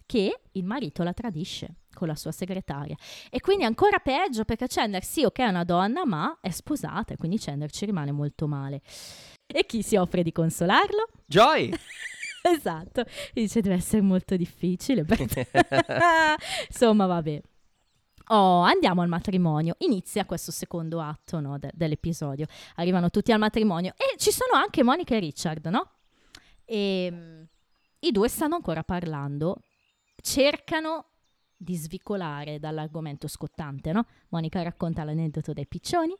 Che il marito la tradisce con la sua segretaria, e quindi ancora peggio, perché Chandler sì, ok, è una donna, ma è sposata, e quindi Chandler ci rimane molto male. E chi si offre di consolarlo? Joy! Esatto, dice deve essere molto difficile perché... Insomma, vabbè. Andiamo al matrimonio. Inizia questo secondo atto, no, dell'episodio. Arrivano tutti al matrimonio e ci sono anche Monica e Richard, no? E i due stanno ancora parlando, cercano di svicolare dall'argomento scottante, no? Monica racconta l'aneddoto dei piccioni,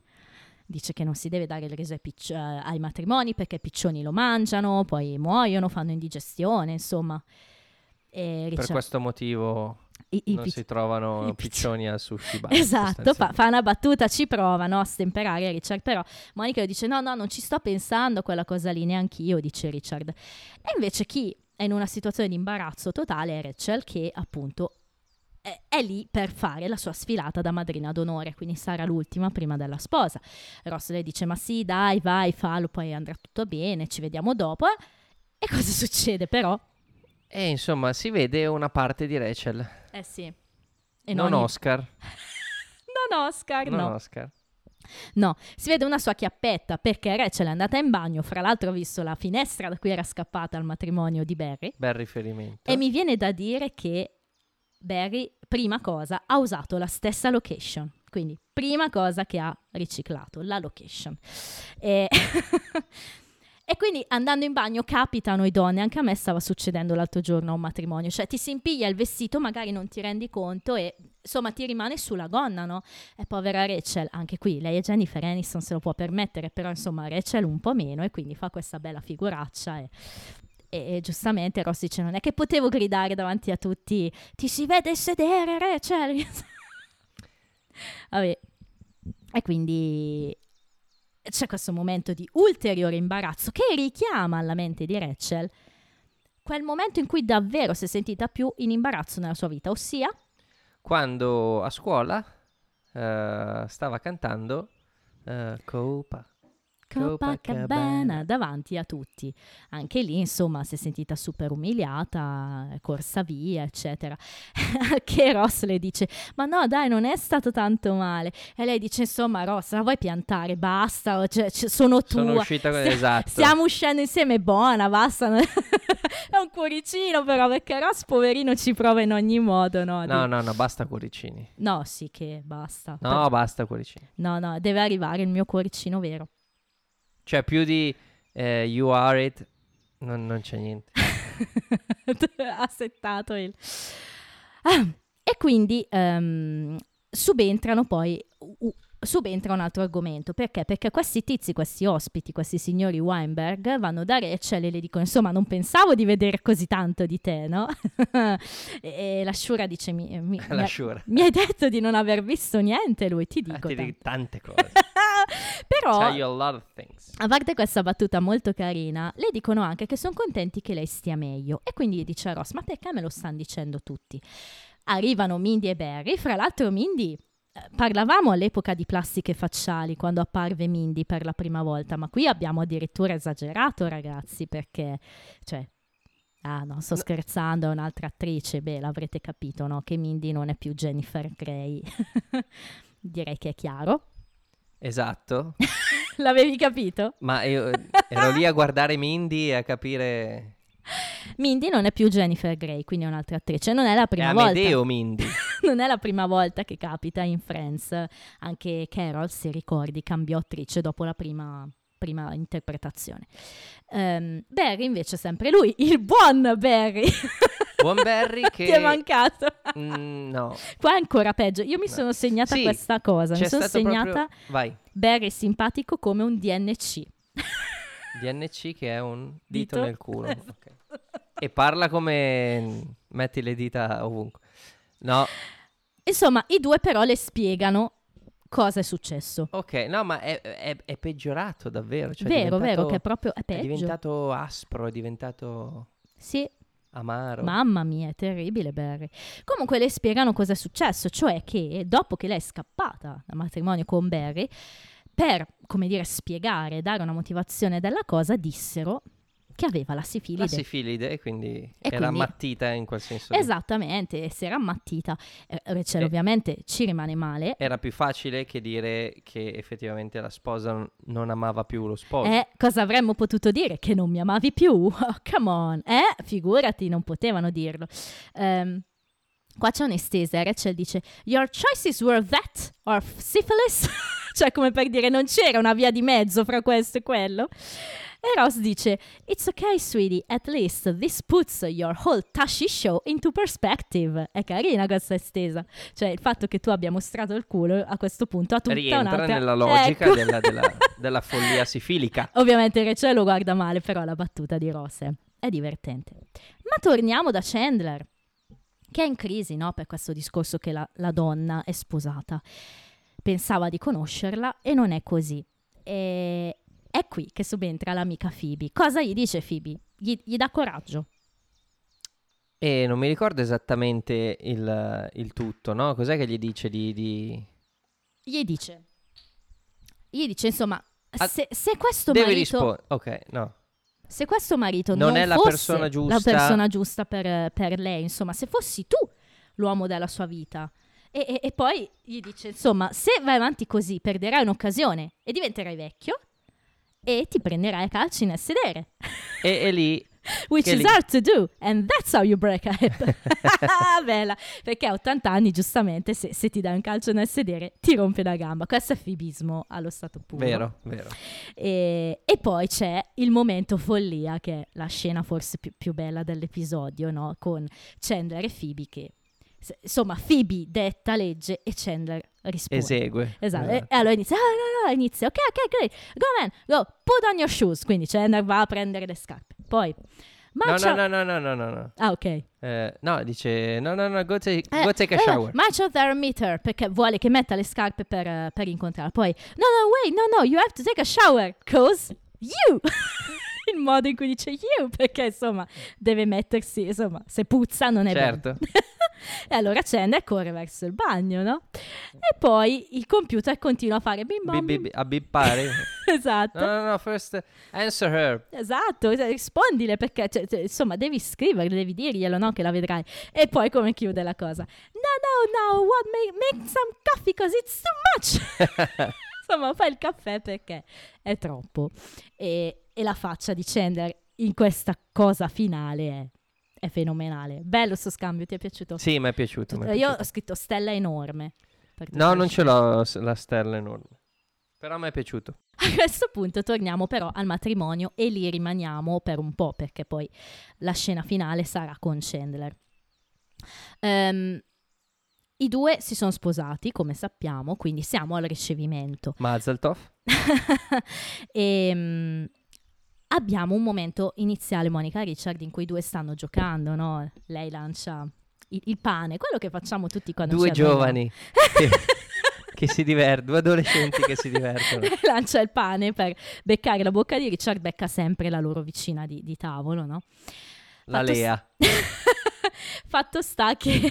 dice che non si deve dare il riso ai matrimoni perché i piccioni lo mangiano, poi muoiono, fanno indigestione, insomma. E Richard... Per questo motivo si trovano piccioni al sushi bar. Esatto, fa una battuta, ci prova, no, a stemperare Richard, però Monica dice no, non ci sto pensando a quella cosa lì, neanch'io, dice Richard. E invece chi è in una situazione di imbarazzo totale è Rachel, che appunto... è lì per fare la sua sfilata da madrina d'onore, quindi sarà l'ultima prima della sposa. Ross le dice, ma sì, dai, vai, fallo, poi andrà tutto bene, ci vediamo dopo. E cosa succede però? E insomma si vede una parte di Rachel. Eh sì. E non Oscar. No, si vede una sua chiappetta, perché Rachel è andata in bagno, fra l'altro ho visto la finestra da cui era scappata al matrimonio di Barry. Bel riferimento. E mi viene da dire che Barry, prima cosa, ha usato la stessa location, quindi prima cosa che ha riciclato, la location. E quindi andando in bagno capitano i donne, anche a me stava succedendo l'altro giorno a un matrimonio, cioè ti si impiglia il vestito, magari non ti rendi conto e insomma ti rimane sulla gonna, no? E povera Rachel, anche qui, lei e Jennifer Aniston se lo può permettere, però insomma Rachel un po' meno, e quindi fa questa bella figuraccia E giustamente Ross dice, non è che potevo gridare davanti a tutti, ti si vede sedere Rachel. Vabbè. E quindi c'è questo momento di ulteriore imbarazzo che richiama alla mente di Rachel quel momento in cui davvero si è sentita più in imbarazzo nella sua vita, ossia quando a scuola stava cantando Copacabana davanti a tutti. Anche lì insomma si è sentita super umiliata, corsa via eccetera. Che Ross le dice, ma no dai, non è stato tanto male. E lei dice, insomma Ross, la vuoi piantare? Basta, sono tua, sono uscita con... Esatto, stiamo uscendo insieme, buona, basta. È un cuoricino però, perché Ross poverino ci prova in ogni modo, no? No, basta cuoricini. No, sì che basta. No, perché... basta cuoricini. No, deve arrivare il mio cuoricino vero. Cioè più di you are it, non c'è niente. Ha settato il... E quindi subentra un altro argomento. Perché? Perché questi tizi, questi ospiti, questi signori Weinberg vanno da Rachel e le dicono, insomma non pensavo di vedere così tanto di te, no? e la Shura dice, mi hai detto di non aver visto niente, lui ti dico tante cose. Però, a parte questa battuta molto carina, le dicono anche che sono contenti che lei stia meglio. E quindi dice a Ross, ma perché me lo stanno dicendo tutti? Arrivano Mindy e Barry. Fra l'altro Mindy, parlavamo all'epoca di plastiche facciali quando apparve Mindy per la prima volta, ma qui abbiamo addirittura esagerato ragazzi, perché cioè, Ah no, sto scherzando, è un'altra attrice. Beh, l'avrete capito, no? Che Mindy non è più Jennifer Grey. Direi che è chiaro. Esatto. L'avevi capito? Ma io ero lì a guardare Mindy e a capire... Mindy non è più Jennifer Grey, quindi è un'altra attrice. Non è la prima volta. Amedeo Mindy. Non è la prima volta che capita in Friends. Anche Carol, se ricordi, cambiò attrice dopo la prima interpretazione. Barry invece è sempre lui, il buon Barry. Buon Barry che... Ti è mancato. No. Qua è ancora peggio. Io mi sono segnata questa cosa. Mi sono segnata Vai. Barry simpatico come un DNC. DNC che è un dito nel culo. Okay. E parla come... Metti le dita ovunque. No. Insomma, i due però le spiegano cosa è successo. Ok, no, ma è peggiorato davvero. Cioè, vero, che è proprio è peggio. È diventato aspro, è diventato... Sì. Amaro. Mamma mia, è terribile Barry. Comunque le spiegano cosa è successo, cioè che dopo che lei è scappata dal matrimonio con Barry, per, come dire, spiegare, dare una motivazione della cosa, dissero che aveva la sifilide. La sifilide, quindi era ammattita in quel senso. Esattamente, si era ammattita. Rachel ovviamente ci rimane male. Era più facile che dire che effettivamente la sposa non amava più lo sposo. Cosa avremmo potuto dire? Che non mi amavi più? Oh, come on! Figurati, non potevano dirlo. Qua c'è un'estesa, Rachel dice «Your choices were that or syphilis». Cioè, come per dire, non c'era una via di mezzo fra questo e quello. E Ross dice, it's okay, sweetie, at least this puts your whole Tashi show into perspective. È carina questa estesa. Cioè, il fatto che tu abbia mostrato il culo a questo punto ha tutta rientra nella logica della follia sifilica. Ovviamente Rachel lo guarda male, però la battuta di Ross è divertente. Ma torniamo da Chandler, che è in crisi, no? Per questo discorso che la donna è sposata. Pensava di conoscerla e non è così. E è qui che subentra l'amica Phoebe. Cosa gli dice Phoebe? Gli dà coraggio. E non mi ricordo esattamente il tutto, no? Cos'è che gli dice di... Gli dice, insomma, se questo devi marito... Se questo marito non è la persona giusta... la persona giusta per lei, insomma, se fossi tu l'uomo della sua vita... E poi gli dice, insomma, se vai avanti così perderai un'occasione e diventerai vecchio e ti prenderai a calci nel sedere. E lì... Which is hard to do and that's how you break up. Bella, perché a 80 anni giustamente se ti dai un calcio nel sedere ti rompe la gamba. Questo è fibismo allo stato puro. Vero. E poi c'è il momento follia, che è la scena forse più bella dell'episodio, no? Con Chandler e Phoebe che... Insomma, Phoebe detta legge e Chandler risponde. Esegue. Esatto. E allora inizia, ok, great, go man, go, put on your shoes. Quindi Chandler va a prendere le scarpe. Poi, no. Ah, ok. No, dice, no, go take a shower. March of the meter, perché vuole che metta le scarpe per incontrarla. Poi, no, wait, you have to take a shower, cause you... il modo in cui dice you, perché insomma deve mettersi, insomma, se puzza non è certo. E allora Chandler corre verso il bagno, no? E poi il computer continua a fare bim bam bim. A bippare. Esatto. No, first answer her. Esatto, rispondile, perché cioè, insomma devi scrivere, devi dirglielo, no? Che la vedrai. E poi come chiude la cosa? No, what make some coffee cause it's too much. Insomma, fai il caffè perché è troppo. E la faccia di Chandler in questa cosa finale è fenomenale. Bello sto scambio, ti è piaciuto? Sì, mi è piaciuto. Io ho scritto stella enorme. No, non ce l'ho la stella enorme. Però mi è piaciuto. A questo punto torniamo però al matrimonio e lì rimaniamo per un po', perché poi la scena finale sarà con Chandler. I due si sono sposati, come sappiamo, quindi siamo al ricevimento. Mazel tov. Abbiamo un momento iniziale, Monica e Richard, in cui i due stanno giocando, no? Lei lancia il pane, quello che facciamo tutti quando due giovani che si divertono, due adolescenti che si divertono. Lei lancia il pane per beccare la bocca di Richard, becca sempre la loro vicina di tavolo, no? La Lea. Fatto sta che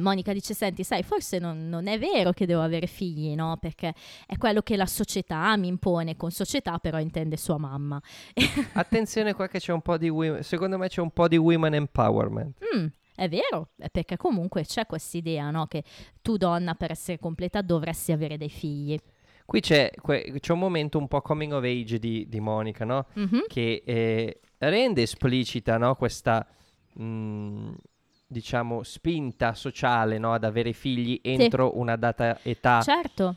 Monica dice: senti, sai, forse non è vero che devo avere figli, no? Perché è quello che la società mi impone. Con società però intende sua mamma. Attenzione qua che c'è un po' di secondo me c'è un po' di women empowerment. È vero, perché comunque c'è questa idea, no? Che tu donna per essere completa dovresti avere dei figli. Qui c'è un momento un po' coming of age di Monica, no? Mm-hmm. Che rende esplicita, no? Questa diciamo spinta sociale, no? Ad avere figli entro una data età. Certo.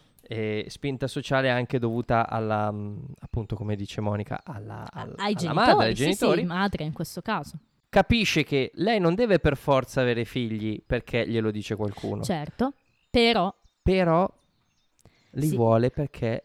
Spinta sociale anche dovuta alla, appunto come dice Monica, alla genitori, madre, ai genitori. Sì, madre in questo caso. Capisce che lei non deve per forza avere figli perché glielo dice qualcuno. Certo, però li vuole perché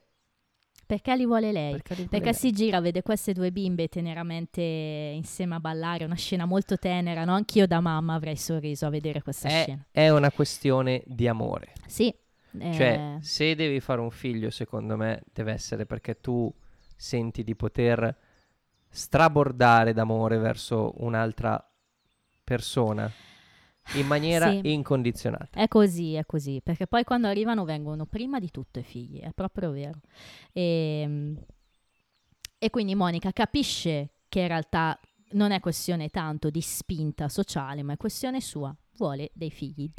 li vuole lei, perché si gira, vede queste due bimbe teneramente insieme a ballare, una scena molto tenera, no? Anch'io da mamma avrei sorriso a vedere questa scena. È una questione di amore. Sì. Cioè, se devi fare un figlio, secondo me, deve essere perché tu senti di poter strabordare d'amore verso un'altra persona in maniera incondizionata. È così, perché poi quando arrivano vengono prima di tutto i figli, è proprio vero. E quindi Monica capisce che in realtà non è questione tanto di spinta sociale, ma è questione sua. Vuole dei figli,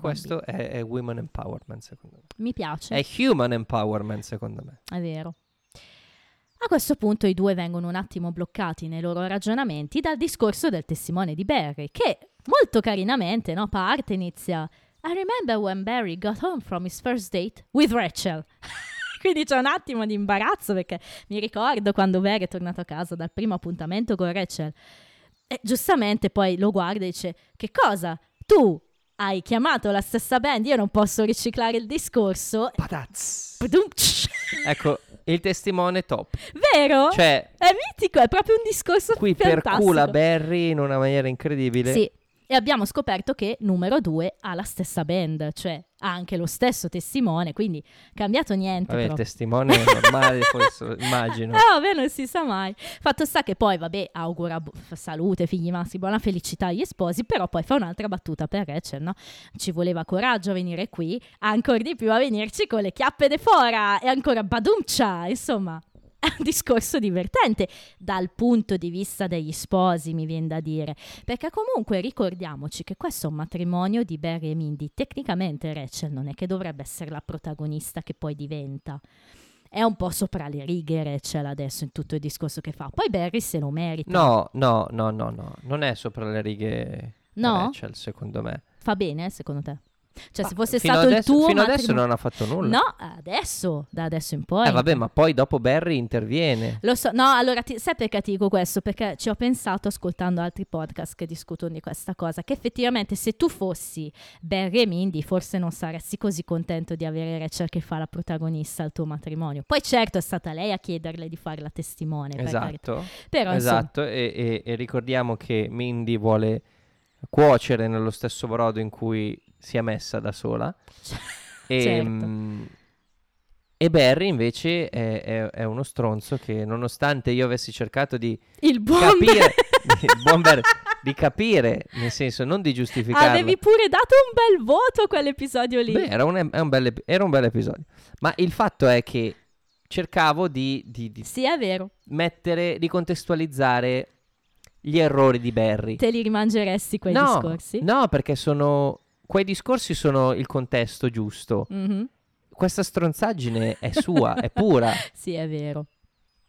questo è women empowerment, secondo me. Mi piace. È human empowerment, secondo me. È vero. A questo punto i due vengono un attimo bloccati nei loro ragionamenti dal discorso del testimone di Barry, che molto carinamente, no, parte, inizia: I remember when Barry got home from his first date with Rachel. Quindi c'è un attimo di imbarazzo, perché mi ricordo quando Barry è tornato a casa dal primo appuntamento con Rachel. E giustamente poi lo guarda e dice: che cosa? Tu hai chiamato la stessa band, io non posso riciclare il discorso. Patazz. Ecco, il testimone top. Vero? Cioè, è mitico, è proprio un discorso qui fantastico. Qui percula Barry in una maniera incredibile. Sì, e abbiamo scoperto che numero 2 ha la stessa band, cioè ha anche lo stesso testimone, quindi cambiato niente. Vabbè, il testimone è normale, forse, immagino. Vabbè, non si sa mai. Fatto sta che poi, vabbè, augura salute, figli maschi, buona felicità agli sposi, però poi fa un'altra battuta per Rachel, no? Ci voleva coraggio a venire qui, ancora di più a venirci con le chiappe de fora, e ancora badumcia, insomma. È un discorso divertente dal punto di vista degli sposi, mi viene da dire, perché comunque ricordiamoci che questo è un matrimonio di Barry e Mindy. Tecnicamente Rachel non è che dovrebbe essere la protagonista che poi diventa. È un po' sopra le righe Rachel adesso in tutto il discorso che fa. Poi Barry se lo merita. No, non è sopra le righe, no? Rachel, secondo me. Fa bene, secondo te? Cioè, se fosse stato adesso, il tuo fino adesso non ha fatto nulla. No, adesso, da adesso in poi. Vabbè, ma poi dopo Barry interviene. Lo so, no, allora sai perché ti dico questo? Perché ci ho pensato ascoltando altri podcast che discutono di questa cosa, che effettivamente se tu fossi Barry e Mindy forse non saresti così contento di avere Rachel che fa la protagonista al tuo matrimonio. Poi certo è stata lei a chiederle di fare la testimone. Esatto. Però, esatto, insomma... e ricordiamo che Mindy vuole cuocere nello stesso brodo in cui si è messa da sola. Certo. E Barry invece è uno stronzo che, nonostante io avessi cercato di capire, nel senso non di giustificarlo. Avevi pure dato un bel voto a quell'episodio lì. Beh, era un bel episodio, ma il fatto è che cercavo di sì, è vero, di contestualizzare gli errori di Barry. Te li rimangeresti quei discorsi? No, perché quei discorsi sono il contesto giusto. Mm-hmm. Questa stronzaggine è sua, è pura. Sì, è vero.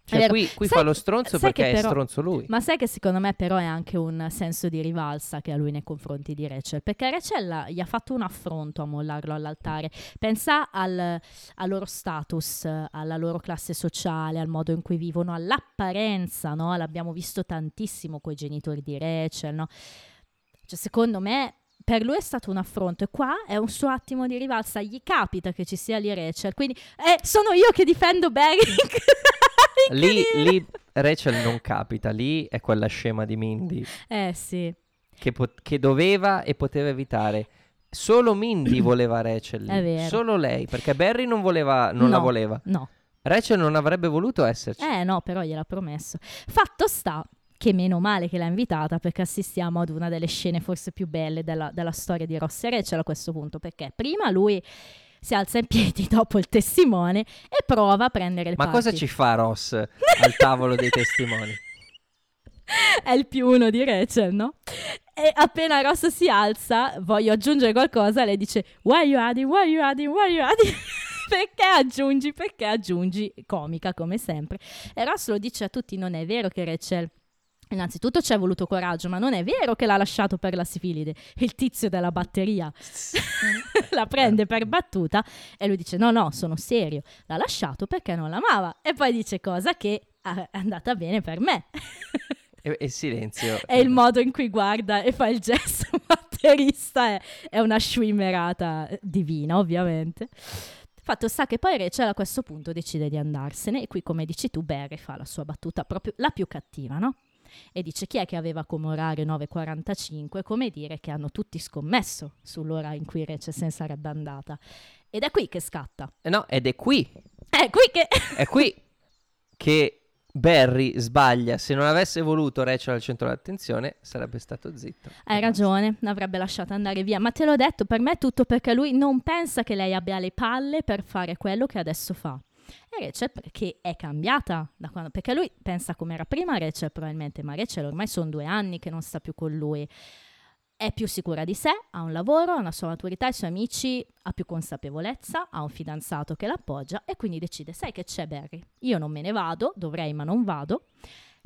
Cioè, qui fa lo stronzo perché però, è stronzo lui. Ma sai che secondo me però è anche un senso di rivalsa che ha lui nei confronti di Rachel, perché Rachel gli ha fatto un affronto a mollarlo all'altare. Pensa al loro status, alla loro classe sociale, al modo in cui vivono, all'apparenza, no? L'abbiamo visto tantissimo coi genitori di Rachel, no? Cioè, secondo me per lui è stato un affronto, e qua è un suo attimo di rivalsa. Gli capita che ci sia lì Rachel, quindi sono io che difendo Barry. lì Rachel non capita, lì è quella scema di Mindy sì, che doveva e poteva evitare. Solo Mindy voleva Rachel lì. È vero. Solo lei, perché Barry non voleva, non la voleva. No, Rachel non avrebbe voluto esserci. No, però gliel'ha promesso. Fatto sta che meno male che l'ha invitata, perché assistiamo ad una delle scene forse più belle della storia di Rossi e Rachel a questo punto, perché prima lui si alza in piedi dopo il testimone e prova a prendere le parti. Ma cosa ci fa Ross al tavolo dei testimoni? È il più uno di Rachel, no? E appena Ross si alza, voglio aggiungere qualcosa, lei dice why you adding perché aggiungi, comica come sempre. E Ross lo dice a tutti, non è vero che Rachel, innanzitutto c'è voluto coraggio, ma non è vero che l'ha lasciato per la sifilide. Il tizio della batteria la prende per battuta e lui dice no, sono serio, l'ha lasciato perché non l'amava. E poi dice cosa che è andata bene per me. E silenzio. È il modo in cui guarda e fa il gesto batterista, è una sciumerata divina, ovviamente. Fatto sta che poi Rachel a questo punto decide di andarsene e qui, come dici tu, Barry fa la sua battuta proprio la più cattiva, no? E dice chi è che aveva come orario 9:45, come dire che hanno tutti scommesso sull'ora in cui Rachel se ne sarebbe andata. Ed è qui che scatta. No, ed è qui. È qui che Barry sbaglia. Se non avesse voluto Rachel al centro dell'attenzione, sarebbe stato zitto. Hai ragione, l'avrebbe lasciata andare via. Ma te l'ho detto, per me è tutto perché lui non pensa che lei abbia le palle per fare quello che adesso fa. E Rachel, che è cambiata da quando, perché lui pensa come era prima Rachel probabilmente, ma Rachel ormai sono 2 anni che non sta più con lui, è più sicura di sé, ha un lavoro, ha una sua maturità, i suoi amici, ha più consapevolezza, ha un fidanzato che l'appoggia e quindi decide, sai che c'è Barry, io non me ne vado, dovrei ma non vado,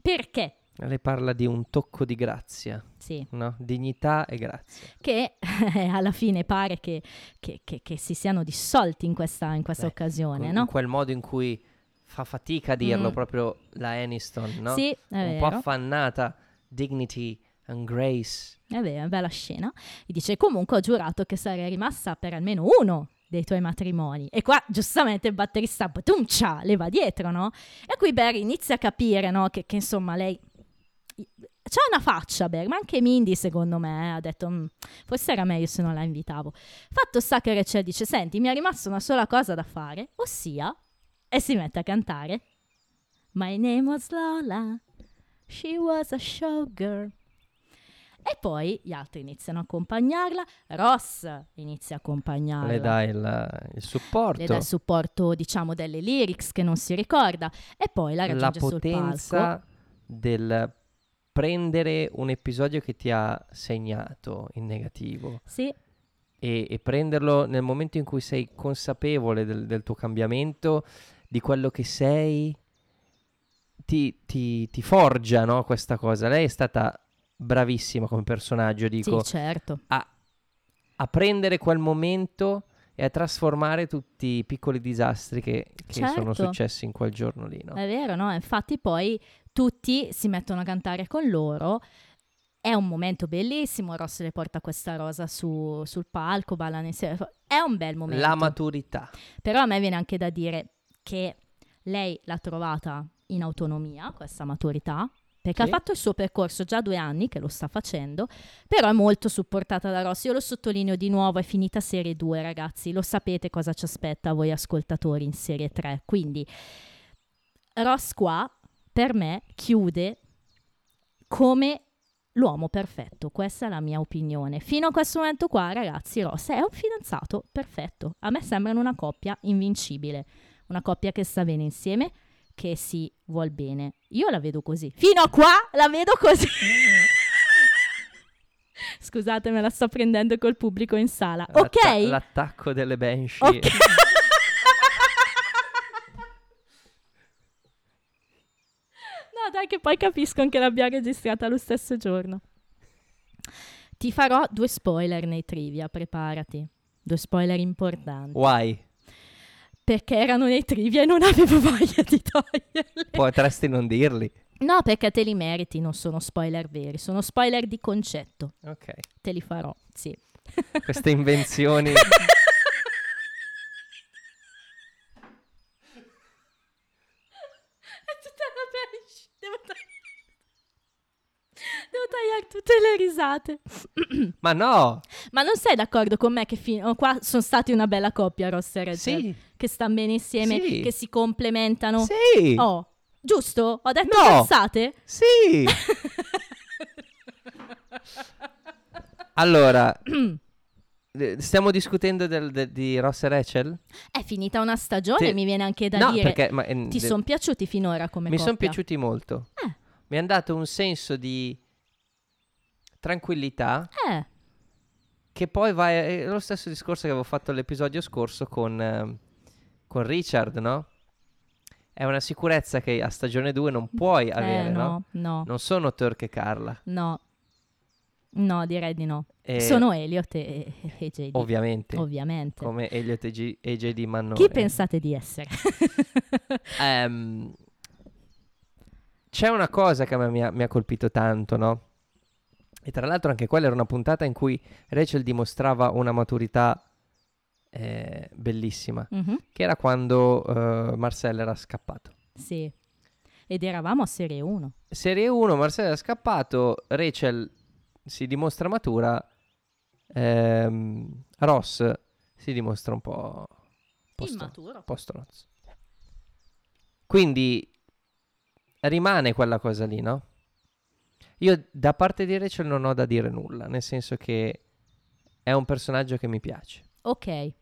perché? Le parla di un tocco di grazia, sì, no? Dignità e grazia. Che alla fine pare che si siano dissolti in questa occasione, no? In quel modo in cui fa fatica a dirlo, proprio la Aniston, no? Sì, è vero. Po' affannata, dignity and grace. È vero, è una bella scena. E dice, comunque ho giurato che sarei rimasta per almeno uno dei tuoi matrimoni. E qua giustamente il batterista le va dietro, no? E qui Barry inizia a capire, no? Che insomma lei... C'è una faccia, Barry, ma anche Mindy secondo me ha detto forse era meglio se non la invitavo. Fatto sta che Rachel dice senti, mi è rimasta una sola cosa da fare, ossia, e si mette a cantare My name was Lola, she was a showgirl. E poi gli altri iniziano a accompagnarla, Ross inizia a accompagnarla. Le dà il supporto. Le dà il supporto, diciamo, delle lyrics che non si ricorda. E poi la raggiunge sul palco. La potenza del... prendere un episodio che ti ha segnato in negativo, sì, e prenderlo nel momento in cui sei consapevole del tuo cambiamento, di quello che sei, ti forgia, no, questa cosa. Lei è stata bravissima come personaggio, dico, sì, certo, a prendere quel momento e a trasformare tutti i piccoli disastri che certo, sono successi in quel giorno lì, no? È vero, no? Infatti poi tutti si mettono a cantare con loro, è un momento bellissimo, Ross le porta questa rosa sul palco, ballano insieme, è un bel momento. La maturità. Però a me viene anche da dire che lei l'ha trovata in autonomia, questa maturità, perché sì, ha fatto il suo percorso già 2 anni che lo sta facendo, però è molto supportata da Ross. Io lo sottolineo di nuovo, è finita serie 2, ragazzi, lo sapete cosa ci aspetta voi ascoltatori in serie 3, quindi Ross qua per me chiude come l'uomo perfetto, questa è la mia opinione. Fino a questo momento qua, ragazzi, Ross è un fidanzato perfetto. A me sembrano una coppia invincibile, una coppia che sta bene insieme, che si vuol bene. Io la vedo così. Fino a qua la vedo così. Scusate, me la sto prendendo col pubblico in sala. Ok? L'attacco delle Banshee. Okay. No, dai, che poi capisco anche l'abbia registrata lo stesso giorno. Ti farò 2 spoiler nei trivia, preparati. 2 spoiler importanti. Why? Perché erano nei trivia e non avevo voglia di toglierli. Potresti non dirli. No, perché te li meriti, non sono spoiler veri, sono spoiler di concetto. Ok. Te li farò, sì. Queste invenzioni... Devo tagliare tutte le risate. Ma no! Ma non sei d'accordo con me che qua sono stati una bella coppia, Ross e Rachel? Sì. Che stanno bene insieme, sì, che si complementano. Sì! Oh, Giusto? Ho detto no. Cazzate? Sì. Allora, stiamo discutendo di Ross e Rachel? È finita una stagione, mi viene anche da dire. Perché, ti sono piaciuti finora come coppia? Mi sono piaciuti molto. Mi hanno dato un senso di tranquillità. Che poi è lo stesso discorso che avevo fatto l'episodio scorso con Richard, no? È una sicurezza che a stagione 2 non puoi avere, no? Non sono Turk e Carla. No, direi di no. Sono Elliott e Jade. Ovviamente. Come Elliott e Jade, ma non... Chi pensate di essere? C'è una cosa che a me mi ha colpito tanto, no? E tra l'altro anche quella era una puntata in cui Rachel dimostrava una maturità... bellissima, che era quando Marcel era scappato. Sì, ed eravamo a serie 1. Serie 1, Marcel era scappato, Rachel si dimostra matura, Ross si dimostra un po' immaturo. Quindi rimane quella cosa lì, no? Io da parte di Rachel non ho da dire nulla, nel senso che è un personaggio che mi piace. Ok.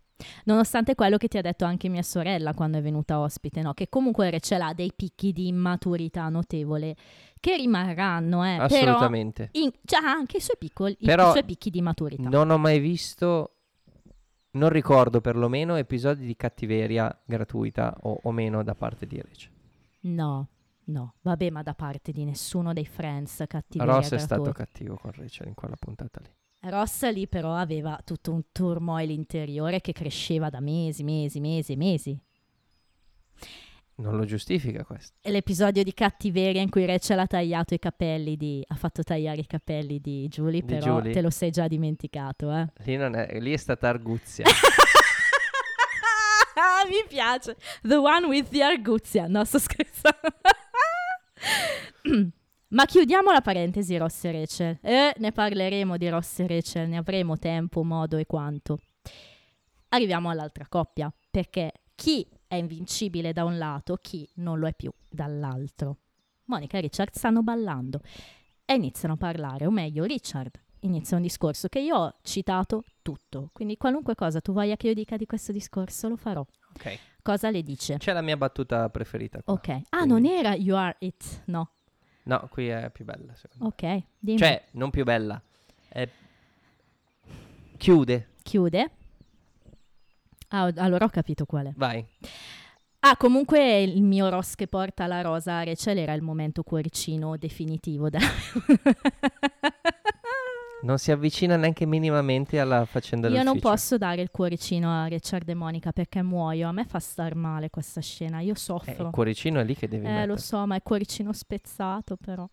Nonostante quello che ti ha detto anche mia sorella quando è venuta ospite, no? Che comunque Rachel ha dei picchi di immaturità notevole che rimarranno, assolutamente. Però anche i suoi piccoli, però i suoi picchi di immaturità. Non ho mai visto, non ricordo perlomeno, episodi di cattiveria gratuita o meno da parte di Rachel. No, vabbè, ma da parte di nessuno dei Friends cattiveria gratuita. Ross è stato cattivo con Rachel in quella puntata lì. Ross lì però aveva tutto un turmoil interiore che cresceva da mesi. Non lo giustifica questo. E l'episodio di cattiveria in cui Rachel ha fatto tagliare i capelli di Julie, però Julie. Te lo sei già dimenticato, eh? Lì è stata arguzia. Mi piace. The one with the arguzia. No, sto scherzando. Ma chiudiamo la parentesi Ross e Rachel. Ne parleremo di Ross e Rachel, ne avremo tempo, modo e quanto. Arriviamo all'altra coppia, perché chi è invincibile da un lato, chi non lo è più dall'altro. Monica e Richard stanno ballando e iniziano a parlare, o meglio Richard inizia un discorso che io ho citato tutto, quindi qualunque cosa tu voglia che io dica di questo discorso lo farò. Ok. Cosa le dice? C'è la mia battuta preferita qua. Ok. Ah, quindi... non era you are it, no. No, qui è più bella, secondo me. Ok, dimmi. Cioè, non più bella. Chiude. Ah, allora ho capito quale. Vai. Ah, comunque il mio Ross che porta la rosa a Rachel era il momento cuoricino definitivo. Non si avvicina neanche minimamente alla faccenda dell'ufficio. Io non posso dare il cuoricino a Richard e Monica perché muoio. A me fa star male questa scena. Io soffro. Il cuoricino è lì che devi mettere. Lo so, ma è cuoricino spezzato però.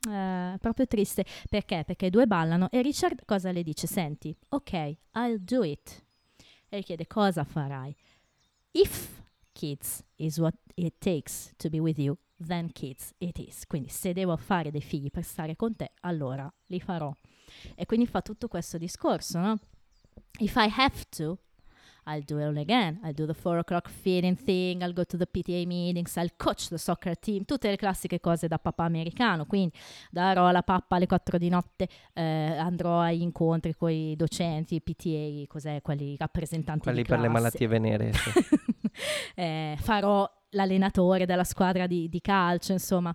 Proprio triste. Perché? Perché i due ballano e Richard cosa le dice? Senti, ok, I'll do it. E gli chiede cosa farai. If kids is what it takes to be with you, then kids it is. Quindi se devo fare dei figli per stare con te, allora li farò. E quindi fa tutto questo discorso, no? If I have to, I'll do it all again. I'll do the 4 o'clock feeding thing, I'll go to the PTA meetings, I'll coach the soccer team. Tutte le classiche cose da papà americano. Quindi darò la pappa alle 4 di notte, andrò agli incontri con i docenti, PTA, quelli rappresentanti di classe. Quelli per le malattie venere. Sì. Farò l'allenatore della squadra di calcio, insomma.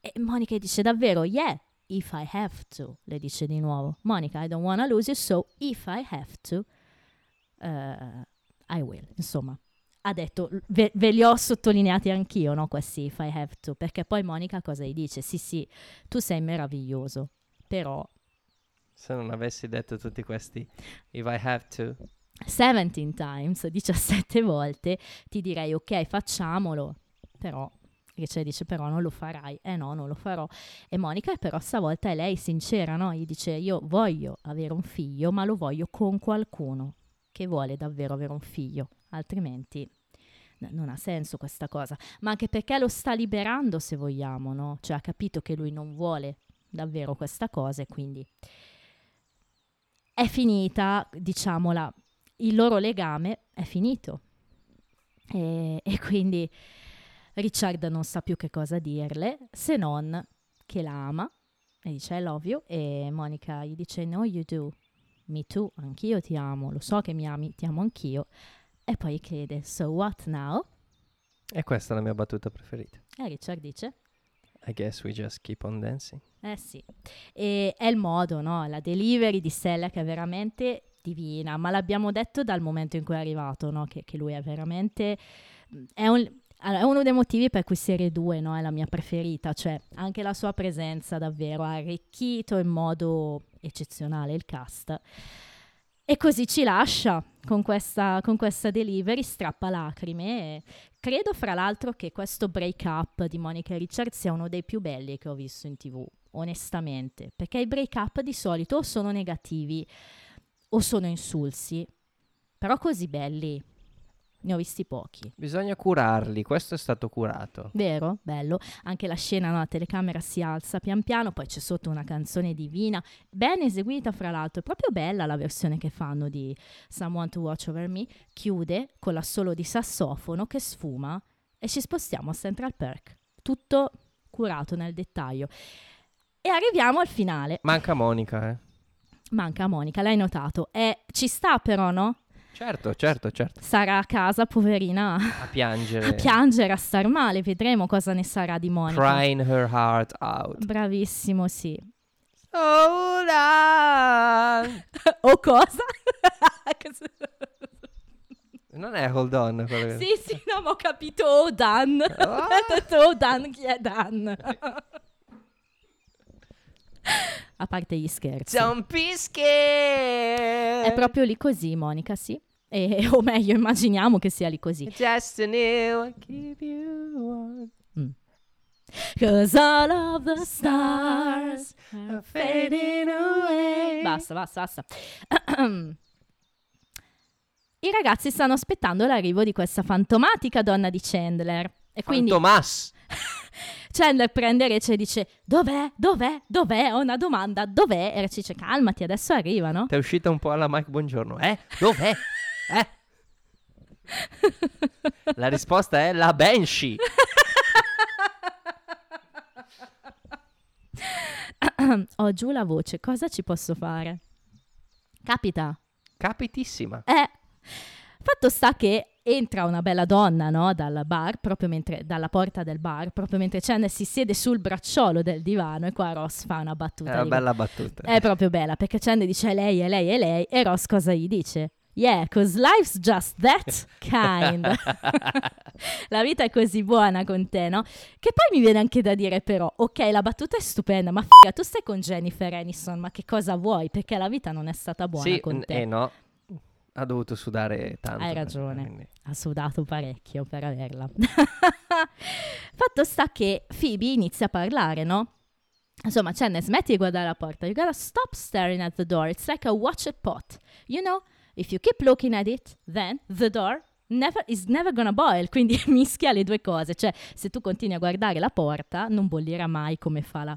E Monica dice davvero, yeah. If I have to, le dice di nuovo. Monica, I don't wanna lose you, so if I have to, I will. Insomma, ha detto, ve li ho sottolineati anch'io, no? Questi if I have to, perché poi Monica cosa gli dice? Sì, tu sei meraviglioso, però... Se non avessi detto tutti questi, if I have to... 17 times, 17 volte, ti direi, ok, facciamolo, però... che cioè dice però non lo farai, no non lo farò. E Monica però stavolta è lei sincera, no? Gli dice io voglio avere un figlio ma lo voglio con qualcuno che vuole davvero avere un figlio, altrimenti non ha senso questa cosa, ma anche perché lo sta liberando se vogliamo, no? Cioè ha capito che lui non vuole davvero questa cosa e quindi è finita, diciamola, il loro legame è finito e quindi... Richard non sa più che cosa dirle, se non che la ama, e dice I love you, e Monica gli dice no you do, me too, anch'io ti amo, lo so che mi ami, ti amo anch'io, e poi chiede so what now? E questa è la mia battuta preferita. E Richard dice I guess we just keep on dancing. Eh sì, e è il modo, no? La delivery di Selleck che è veramente divina, ma l'abbiamo detto dal momento in cui è arrivato, no? Che lui è veramente... Allora, è uno dei motivi per cui serie 2, no, è la mia preferita, cioè anche la sua presenza davvero ha arricchito in modo eccezionale il cast. E così ci lascia con questa delivery strappalacrime. E credo fra l'altro che questo break up di Monica e Richard sia uno dei più belli che ho visto in TV, onestamente, perché i break up di solito o sono negativi o sono insulsi, però così belli ne ho visti pochi. Bisogna curarli, questo è stato curato. Vero, bello. Anche la scena, no? La telecamera si alza pian piano, poi c'è sotto una canzone divina, ben eseguita fra l'altro, è proprio bella la versione che fanno di Someone to Watch Over Me, chiude con l'assolo di sassofono che sfuma e ci spostiamo a Central Perk. Tutto curato nel dettaglio. E arriviamo al finale. Manca Monica, eh. Manca Monica, l'hai notato. Ci sta però, no? Certo. Sarà a casa, poverina, a piangere, a star male. Vedremo cosa ne sarà di Monica. Crying her heart out. Bravissimo, sì. O cosa? Non è hold on. Sì, no, ma ho capito Dan. Oh Dan, chi è Dan? A parte gli scherzi. È proprio lì così, Monica, sì. O meglio, immaginiamo che sia lì così. Just a new one, keep you one. 'Cause all of the stars are fading away. Basta. I ragazzi stanno aspettando l'arrivo di questa fantomatica donna di Chandler. E quindi Fantomas. Chandler prende Rachel e dice dov'è, ho una domanda, dov'è? E Rachel dice calmati, adesso arriva, no? T'è uscita un po' alla Mike Buongiorno, dov'è? La risposta è la Banshee. Ho giù la voce, cosa ci posso fare? Capitissima. Fatto sta che entra una bella donna, no, dalla porta del bar, proprio mentre Chandler si siede sul bracciolo del divano, e qua Ross fa una battuta. È una bella battuta. È proprio bella, perché Chandler dice lei, e Ross cosa gli dice? Yeah, 'cause life's just that kind. La vita è così buona con te, no? Che poi mi viene anche da dire però, ok, la battuta è stupenda, ma tu stai con Jennifer Aniston, ma che cosa vuoi? Perché la vita non è stata buona con te. Sì, no. Ha dovuto sudare tanto. Hai ragione, quindi. Ha sudato parecchio per averla. Fatto sta che Phoebe inizia a parlare, no? Insomma, Chandler, smetti di guardare la porta. You gotta stop staring at the door. It's like a watch pot. You know, if you keep looking at it, then the door is never gonna boil. Quindi mischia le due cose. Cioè, se tu continui a guardare la porta, non bollirà mai come fa la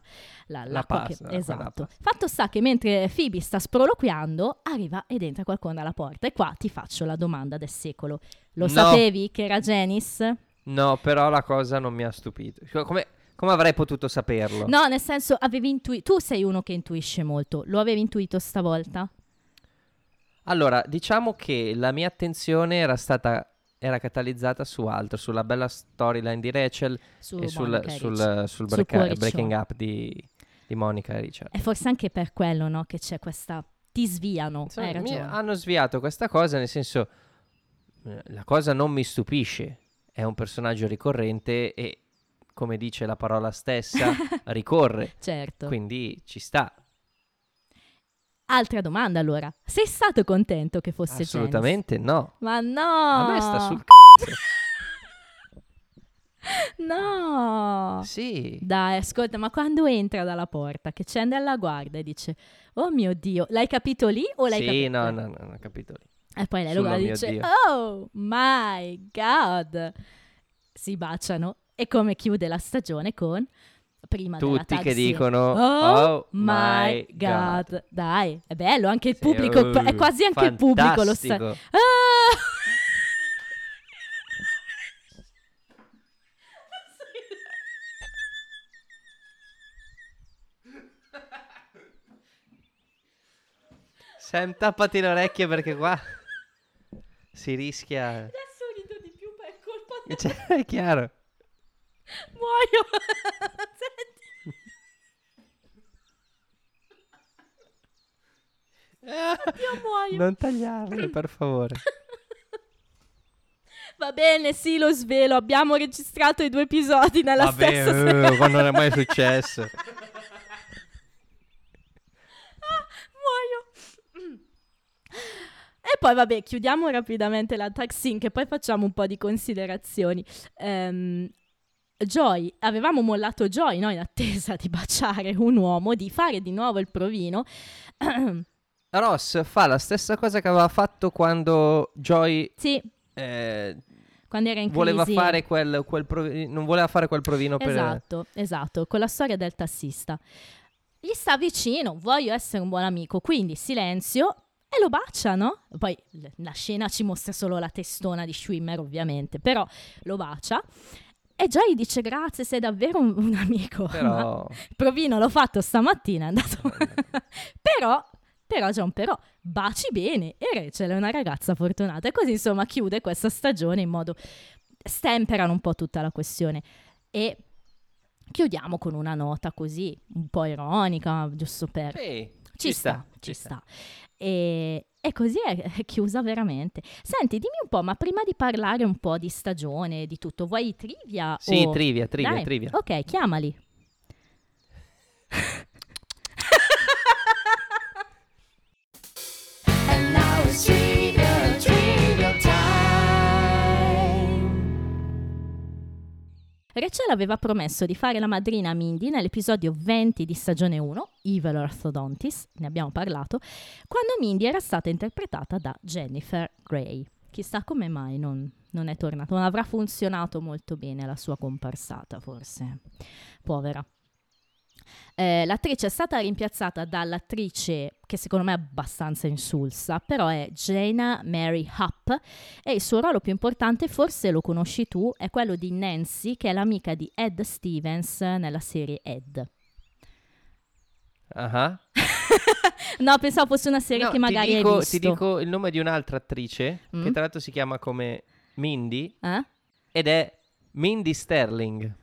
pasta. Esatto. Fatto sta che mentre Phoebe sta sproloquiando, arriva ed entra qualcuno alla porta. E qua ti faccio la domanda del secolo. Lo sapevi che era Janice? No, però la cosa non mi ha stupito. Come avrei potuto saperlo? No, nel senso, tu sei uno che intuisce molto. Lo avevi intuito stavolta? Allora, diciamo che la mia attenzione era catalizzata su altro, sulla bella storyline di Rachel e sul breaking up di Monica e Richard. E forse anche per quello, no, che c'è questa... ti sviano, insomma, hai ragione. Hanno sviato questa cosa, nel senso, la cosa non mi stupisce, è un personaggio ricorrente e, come dice la parola stessa, ricorre. Certo. Quindi ci sta. Altra domanda allora, sei stato contento che fosse Janice? Assolutamente no. Ma no! A me sta sul c***o. No! Sì. Dai, ascolta, ma quando entra dalla porta, che Chandler la guarda e dice oh mio Dio, l'hai capito lì o l'hai capito? Sì, no, ho capito lì. E poi lei lo guarda e dice Dio. Oh my God! Si baciano e come chiude la stagione con... prima tutti della che dicono oh my God. Dai, è bello anche il pubblico, è quasi anche fantastico. Il pubblico lo sa. Sam, tappati le orecchie perché qua si rischia. Adesso rido di più per colpa di te. È chiaro. Muoio. Senti. Oddio, muoio. Non tagliarle, per favore. Va bene, sì, lo svelo. Abbiamo registrato i 2 episodi nella stessa sera. Quando non è mai successo. E poi vabbè, chiudiamo rapidamente la tag sync e poi facciamo un po' di considerazioni. Joy, avevamo mollato Joy, no? In attesa di baciare un uomo, di fare di nuovo il provino. Ross fa la stessa cosa che aveva fatto quando Joy... Sì. Quando era in crisi. Voleva fare quel provino, non voleva fare quel provino per... Esatto, con la storia del tassista. Gli sta vicino, voglio essere un buon amico, quindi silenzio... E lo baciano, poi la scena ci mostra solo la testona di Schwimmer ovviamente, però lo bacia e Joy dice grazie, sei davvero un amico, però... il provino l'ho fatto stamattina, è andato però c'è un però, baci bene e Rachel è una ragazza fortunata e così insomma chiude questa stagione in modo, stemperano un po' tutta la questione e chiudiamo con una nota così, un po' ironica, giusto per... Sì. Ci sta. E così è chiusa veramente. Senti, dimmi un po', ma prima di parlare un po' di stagione, di tutto, vuoi trivia? Sì, o... trivia. Ok, chiamali. And now it's trivia time. Rachel aveva promesso di fare la madrina a Mindy nell'episodio 20 di stagione 1, Evil Orthodontis, ne abbiamo parlato, quando Mindy era stata interpretata da Jennifer Grey. Chissà come mai non è tornata, non avrà funzionato molto bene la sua comparsata, forse. Povera. L'attrice è stata rimpiazzata dall'attrice che secondo me è abbastanza insulsa, però è Jana Mary Hupp e il suo ruolo più importante, forse lo conosci tu, è quello di Nancy, che è l'amica di Ed Stevens nella serie Ed. Uh-huh. No, pensavo fosse una serie che magari hai visto. Ti dico il nome di un'altra attrice che tra l'altro si chiama come Mindy ed è Mindy Sterling,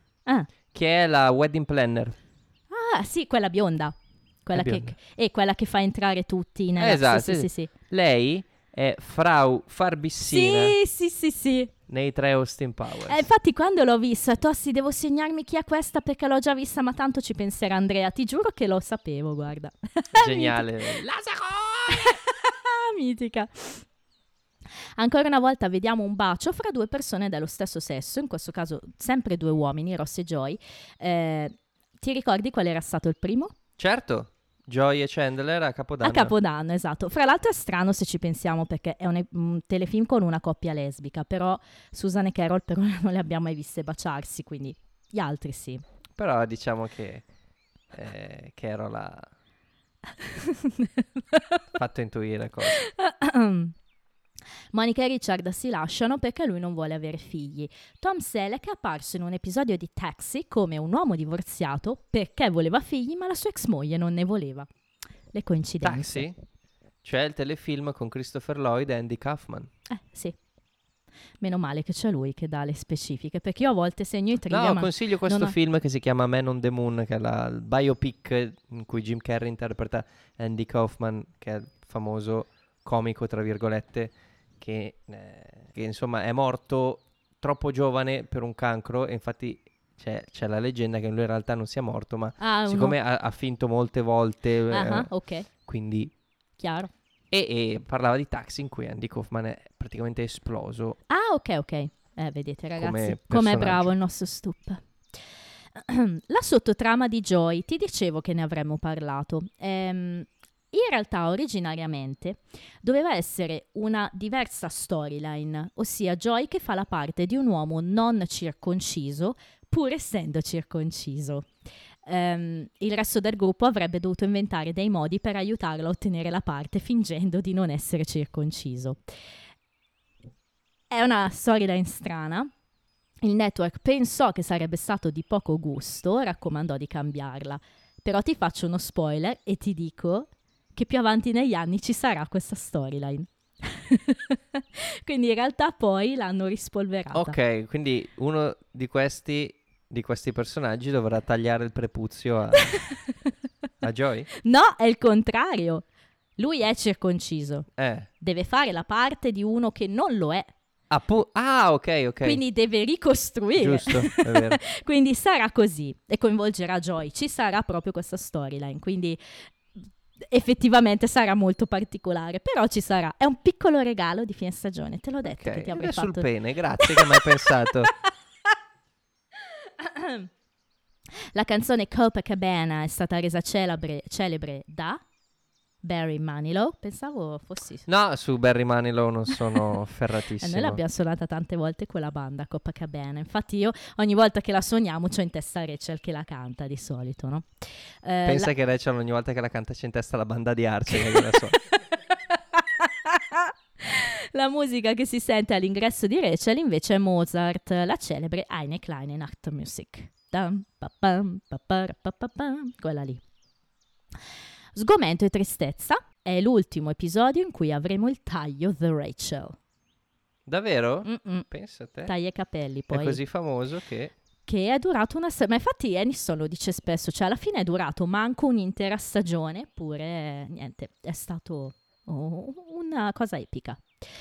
che è la wedding planner. Ah sì, quella bionda, quella che fa entrare tutti in esatto, sì. Lei è Frau Farbissina. Sì. Nei 3 Austin Powers. Infatti quando l'ho vista, Tossi, devo segnarmi chi è questa perché l'ho già vista, ma tanto ci penserà Andrea. Ti giuro che lo sapevo, guarda. Geniale. Mitica. Ancora una volta vediamo un bacio fra 2 persone dello stesso sesso, in questo caso sempre 2 uomini, Ross e Joy. Ti ricordi qual era stato il primo? Certo. Joy e Chandler a Capodanno. A Capodanno, esatto. Fra l'altro è strano se ci pensiamo perché è un telefilm con una coppia lesbica, però Susan e Carol per ora non le abbiamo mai viste baciarsi, quindi gli altri sì. Però diciamo che Carol ha fatto intuire cose. Monica e Richard si lasciano perché lui non vuole avere figli. Tom Selleck è apparso in un episodio di Taxi come un uomo divorziato perché voleva figli ma la sua ex moglie non ne voleva. Le coincidenze. Taxi? C'è il telefilm con Christopher Lloyd e Andy Kaufman. Sì. Meno male che c'è lui che dà le specifiche, perché io a volte segno i trivia. No, consiglio questo film che si chiama Man on the Moon, che è il biopic in cui Jim Carrey interpreta Andy Kaufman, che è il famoso comico tra virgolette che insomma è morto troppo giovane per un cancro e infatti c'è la leggenda che lui in realtà non sia morto ma siccome ha finto molte volte okay. Quindi chiaro e parlava di Taxi in cui Andy Kaufman è praticamente esploso vedete ragazzi com'è bravo il nostro Stup. La sottotrama di Joy ti dicevo che ne avremmo parlato in realtà originariamente doveva essere una diversa storyline, ossia Joy che fa la parte di un uomo non circonciso pur essendo circonciso. Il resto del gruppo avrebbe dovuto inventare dei modi per aiutarlo a ottenere la parte fingendo di non essere circonciso. È una storyline strana. Il network pensò che sarebbe stato di poco gusto, raccomandò di cambiarla. Però ti faccio uno spoiler e ti dico... che più avanti negli anni ci sarà questa storyline. Quindi in realtà poi l'hanno rispolverata. Ok, quindi uno di questi personaggi dovrà tagliare il prepuzio a Joy? No, è il contrario. Lui è circonciso. Deve fare la parte di uno che non lo è. Ok. Quindi deve ricostruire. Giusto, è vero. Quindi sarà così e coinvolgerà Joy. Ci sarà proprio questa storyline, quindi effettivamente sarà molto particolare, però ci sarà. È un piccolo regalo di fine stagione, te l'ho detto, okay, che ti avrei fatto sul pene, grazie che mi hai pensato. La canzone Copacabana è stata resa celebre da Barry Manilow. Pensavo fossi... No, su Barry Manilow non sono ferratissimo. Noi l'abbiamo suonata tante volte quella banda, Copacabana. Infatti io ogni volta che la suoniamo c'ho in testa Rachel che la canta di solito, no? Pensa che Rachel ogni volta che la canta c'è in testa la banda di Arce che la so. La musica che si sente all'ingresso di Rachel invece è Mozart, la celebre Eine kleine Nachtmusik. Quella lì. Sgomento e tristezza è l'ultimo episodio in cui avremo il taglio The Rachel. Davvero? Pensa te. Taglia i capelli poi. È così famoso che... Che è durato una stagione, ma infatti Aniston lo dice spesso, cioè alla fine è durato manco un'intera stagione, eppure niente, è stato una cosa epica.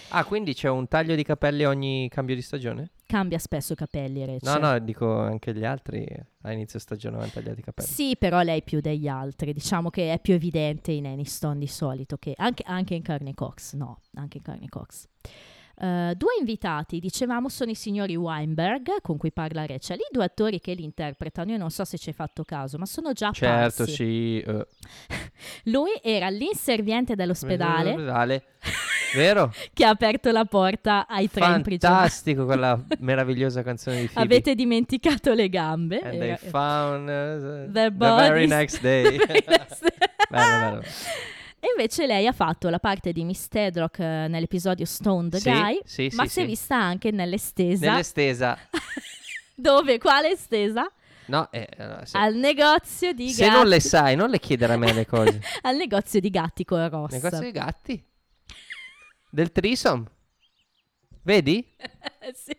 Ah, quindi c'è un taglio di capelli ogni cambio di stagione? Cambia spesso i capelli, Rachel. No, dico anche gli altri a inizio stagione hanno tagliato i capelli. Sì, però lei più degli altri. Diciamo che è più evidente in Aniston di solito che anche in Courtney Cox. No, anche in Courtney Cox. Due invitati, dicevamo, sono i signori Weinberg, con cui parla Rachel. I due attori che li interpretano, io non so se ci hai fatto caso, ma sono già certo, persi. Sì. Lui era l'inserviente dell'ospedale. Vero? Che ha aperto la porta ai tre prigionieri. Fantastico quella meravigliosa canzone di Phoebe. Avete dimenticato le gambe. And they found the very next day. Bello. E invece lei ha fatto la parte di Miss Tedrock nell'episodio Stone the Guy, ma si è vista anche nell'estesa. Nell'estesa. Dove? Quale estesa? No, al negozio di gatti. Se non le sai, non le chiedere a me le cose. Al negozio di gatti con Ross. Negozio di gatti? Del threesome, vedi? Sì.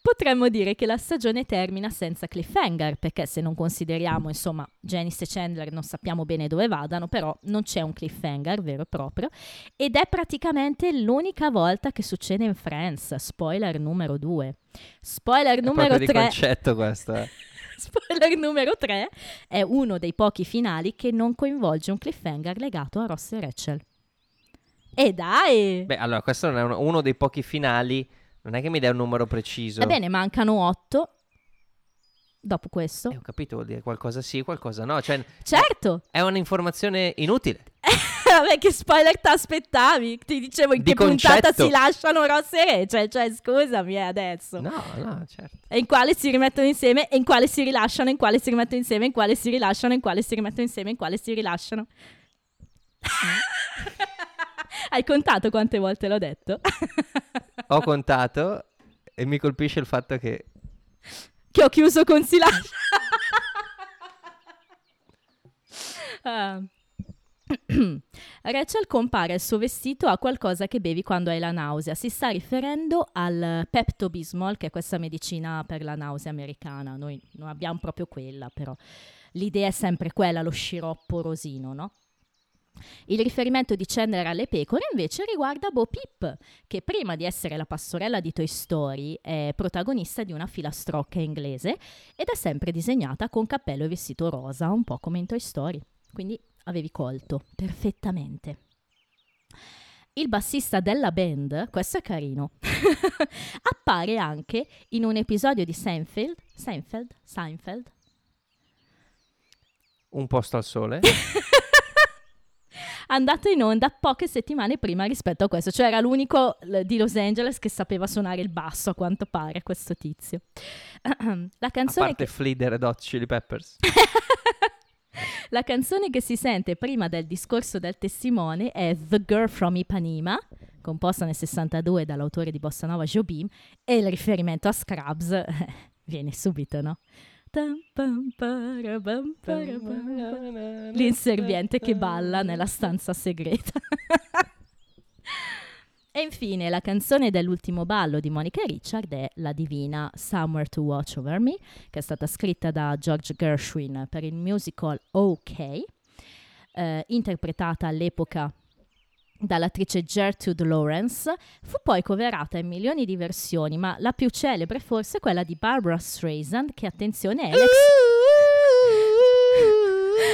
Potremmo dire che la stagione termina senza cliffhanger, perché se non consideriamo, insomma, Janice e Chandler non sappiamo bene dove vadano, però non c'è un cliffhanger vero e proprio, ed è praticamente l'unica volta che succede in Friends. Spoiler numero 2. Spoiler numero 3. È proprio di concetto questo, eh. Spoiler numero 3 è uno dei pochi finali che non coinvolge un cliffhanger legato a Ross e Rachel. E dai! Beh, allora, questo non è uno dei pochi finali, non è che mi dai un numero preciso. Ebbene, mancano 8 dopo questo. Ho capito, vuol dire qualcosa sì, qualcosa no. Cioè, certo! È un'informazione inutile. Vabbè, che spoiler ti aspettavi? Ti dicevo in di che concetto. Puntata si lasciano Ross e Rachel, cioè scusami adesso. No, certo. E in quale si rimettono insieme, e in quale si rilasciano, in quale si rimettono insieme, in quale si rilasciano, in quale si rimettono insieme, in quale si rilasciano. Hai contato quante volte l'ho detto? Ho contato e mi colpisce il fatto che ho chiuso con si lascia. Rachel compara il suo vestito a qualcosa che bevi quando hai la nausea. Si sta riferendo al Pepto Bismol, che è questa medicina per la nausea americana. Noi non abbiamo proprio quella, però l'idea è sempre quella, lo sciroppo rosino, no? Il riferimento di Chandler alle pecore invece riguarda Bo Peep, che prima di essere la pastorella di Toy Story è protagonista di una filastrocca inglese ed è sempre disegnata con cappello e vestito rosa, un po' come in Toy Story. Quindi avevi colto perfettamente. Il bassista della band, questo è carino, appare anche in un episodio di Seinfeld? Un posto al sole? Andato in onda poche settimane prima rispetto a questo, cioè era l'unico di Los Angeles che sapeva suonare il basso, a quanto pare, questo tizio. La canzone, a parte Flea dei Red Hot Chili Peppers. La canzone che si sente prima del discorso del testimone è The Girl from Ipanema, composta nel 62 dall'autore di Bossa Nova Jobim, e il riferimento a Scrubs viene subito, no? L'inserviente che balla nella stanza segreta. E infine la canzone dell'ultimo ballo di Monica e Richard è la divina Somewhere to Watch Over Me, che è stata scritta da George Gershwin per il musical OK, interpretata all'epoca dall'attrice Gertrude Lawrence. Fu poi coverata in milioni di versioni, ma la più celebre forse è quella di Barbra Streisand, che, attenzione,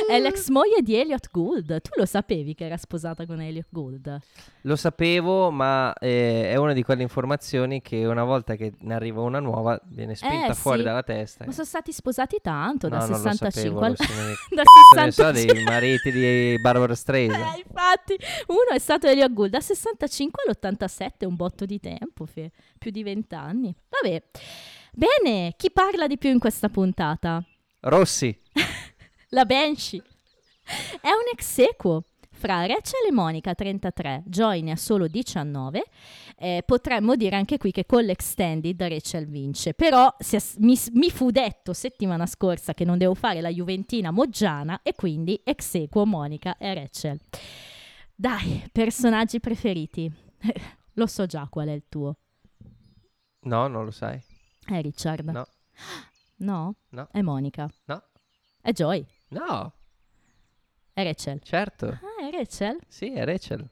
è l'ex moglie di Elliott Gould. Tu lo sapevi che era sposata con Elliott Gould? Lo sapevo, ma è una di quelle informazioni che una volta che ne arriva una nuova viene spinta fuori dalla testa. Ma sono stati sposati tanto, da 65 al... da 65 ne so dei mariti di Barbra Streisand. Infatti, uno è stato Elliott Gould da 65 all'87, un botto di tempo, più di 20 anni. Vabbè. Bene, chi parla di più in questa puntata? Rossi. La Banshee è un ex equo fra Rachel e Monica, 33, Joy ne ha solo 19. Potremmo dire anche qui che con l'extended Rachel vince, però mi fu detto settimana scorsa che non devo fare la Juventina Moggiana e quindi ex equo Monica e Rachel. Dai, personaggi preferiti. Lo so già qual è il tuo. No, non lo sai. È Richard. No. No? No. È Monica. No. È Joy. No. È Rachel. Certo. Ah, è Rachel? Sì, è Rachel.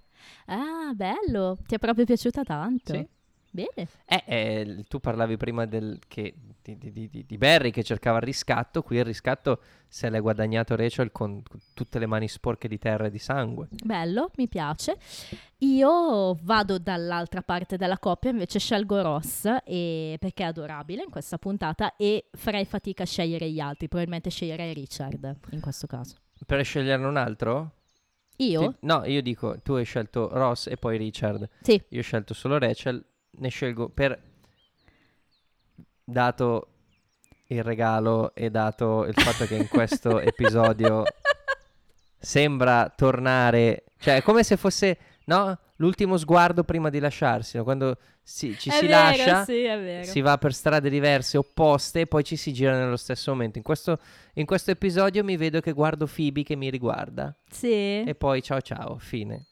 Ah, bello. Ti è proprio piaciuta tanto. Sì. Bene. Tu parlavi prima di Barry che cercava il riscatto. Qui il riscatto se l'è guadagnato Rachel con tutte le mani sporche di terra e di sangue. Bello, mi piace. Io vado dall'altra parte della coppia, invece scelgo Ross perché è adorabile in questa puntata e farei fatica a scegliere gli altri. Probabilmente sceglierei Richard in questo caso. Per sceglierne un altro? Io? No, io dico, tu hai scelto Ross e poi Richard. Sì. Io ho scelto solo Rachel. Ne scelgo dato il regalo e dato il fatto che in questo episodio sembra tornare, cioè è come se fosse, no, l'ultimo sguardo prima di lasciarsi, no? Quando lascia, sì, è vero, si va per strade diverse, opposte, e poi ci si gira nello stesso momento. In questo episodio mi vedo che guardo Phoebe che mi riguarda, sì, e poi ciao ciao, fine.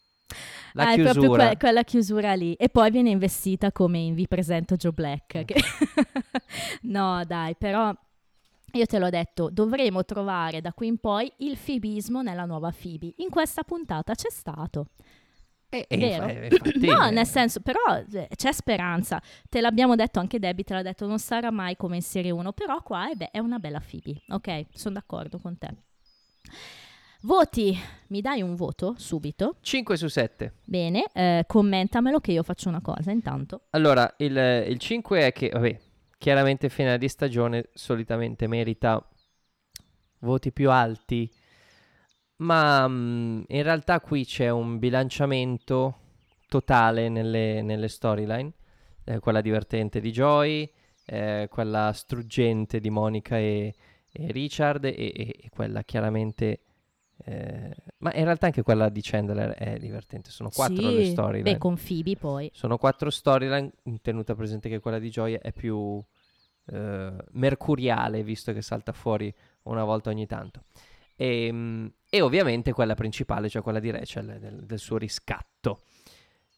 La chiusura. È proprio quella chiusura lì. E poi viene investita come in Vi presento Joe Black. Che... no, dai, però io te l'ho detto, dovremo trovare da qui in poi il fibismo nella nuova Phoebe. In questa puntata c'è stato. Vero? No, nel senso, però c'è speranza. Te l'abbiamo detto, anche Debbie te l'ha detto, non sarà mai come in serie 1, però qua è una bella Phoebe. Ok, sono d'accordo con te. Voti, mi dai un voto subito? 5 su 7. Bene, commentamelo che io faccio una cosa intanto. Allora, il 5 è che, vabbè, chiaramente finale di stagione solitamente merita voti più alti, ma in realtà qui c'è un bilanciamento totale nelle storyline, quella divertente di Joy, quella struggente di Monica e Richard e quella chiaramente... ma in realtà anche quella di Chandler è divertente. Sono 4 le storyline. Beh, con Phoebe poi sono 4 storyline, tenuta presente che quella di Joy è più mercuriale, visto che salta fuori una volta ogni tanto, e ovviamente quella principale, cioè quella di Rachel, del suo riscatto.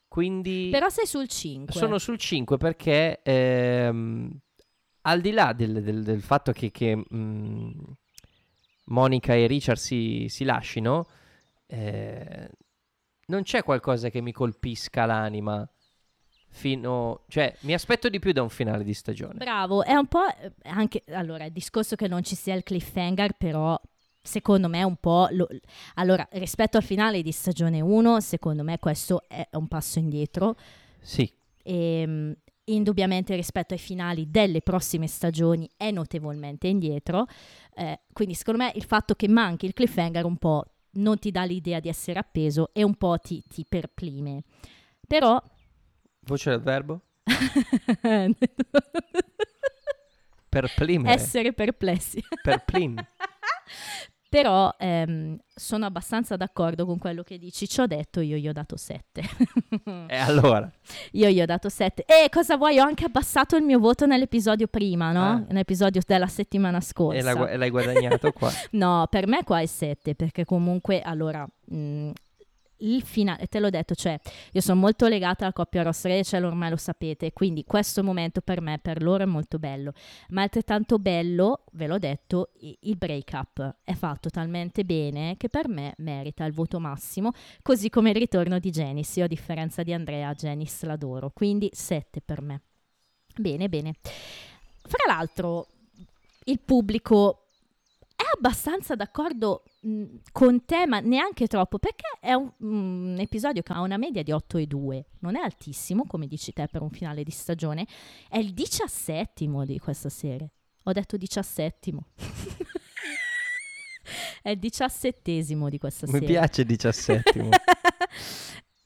Quindi però sei sul 5. Sono sul 5 perché al di là del fatto che Monica e Richard si lasciano, non c'è qualcosa che mi colpisca l'anima cioè mi aspetto di più da un finale di stagione. Bravo, è un po' anche, allora, il discorso che non ci sia il cliffhanger, però secondo me è un po' allora, rispetto al finale di stagione 1, secondo me questo è un passo indietro. Sì. Indubbiamente rispetto ai finali delle prossime stagioni è notevolmente indietro, quindi secondo me il fatto che manchi il cliffhanger un po' non ti dà l'idea di essere appeso e un po' ti perplime. Però voce del verbo? Perplime. Essere perplessi. Perplime. Però sono abbastanza d'accordo con quello che dici. Ci ho detto, io gli ho dato 7. E allora? Io gli ho dato 7. E cosa vuoi? Ho anche abbassato il mio voto nell'episodio prima, no? Ah. Nell'episodio della settimana scorsa. E l'hai guadagnato qua? No, per me qua è 7, perché comunque, allora... il finale, te l'ho detto, cioè io sono molto legata alla coppia Ross Rachel, ormai lo sapete, quindi questo momento per me, per loro è molto bello, ma altrettanto bello, ve l'ho detto, il break up è fatto talmente bene che per me merita il voto massimo, così come il ritorno di Janice. Io, a differenza di Andrea, Janice l'adoro, quindi 7 per me. Bene, bene. Fra l'altro il pubblico è abbastanza d'accordo con te, ma neanche troppo, perché è un episodio che ha una media di 8,2, non è altissimo come dici te per un finale di stagione, è il 17° di questa serie, ho detto 17° è il 17° di questa serie. Mi piace il 17°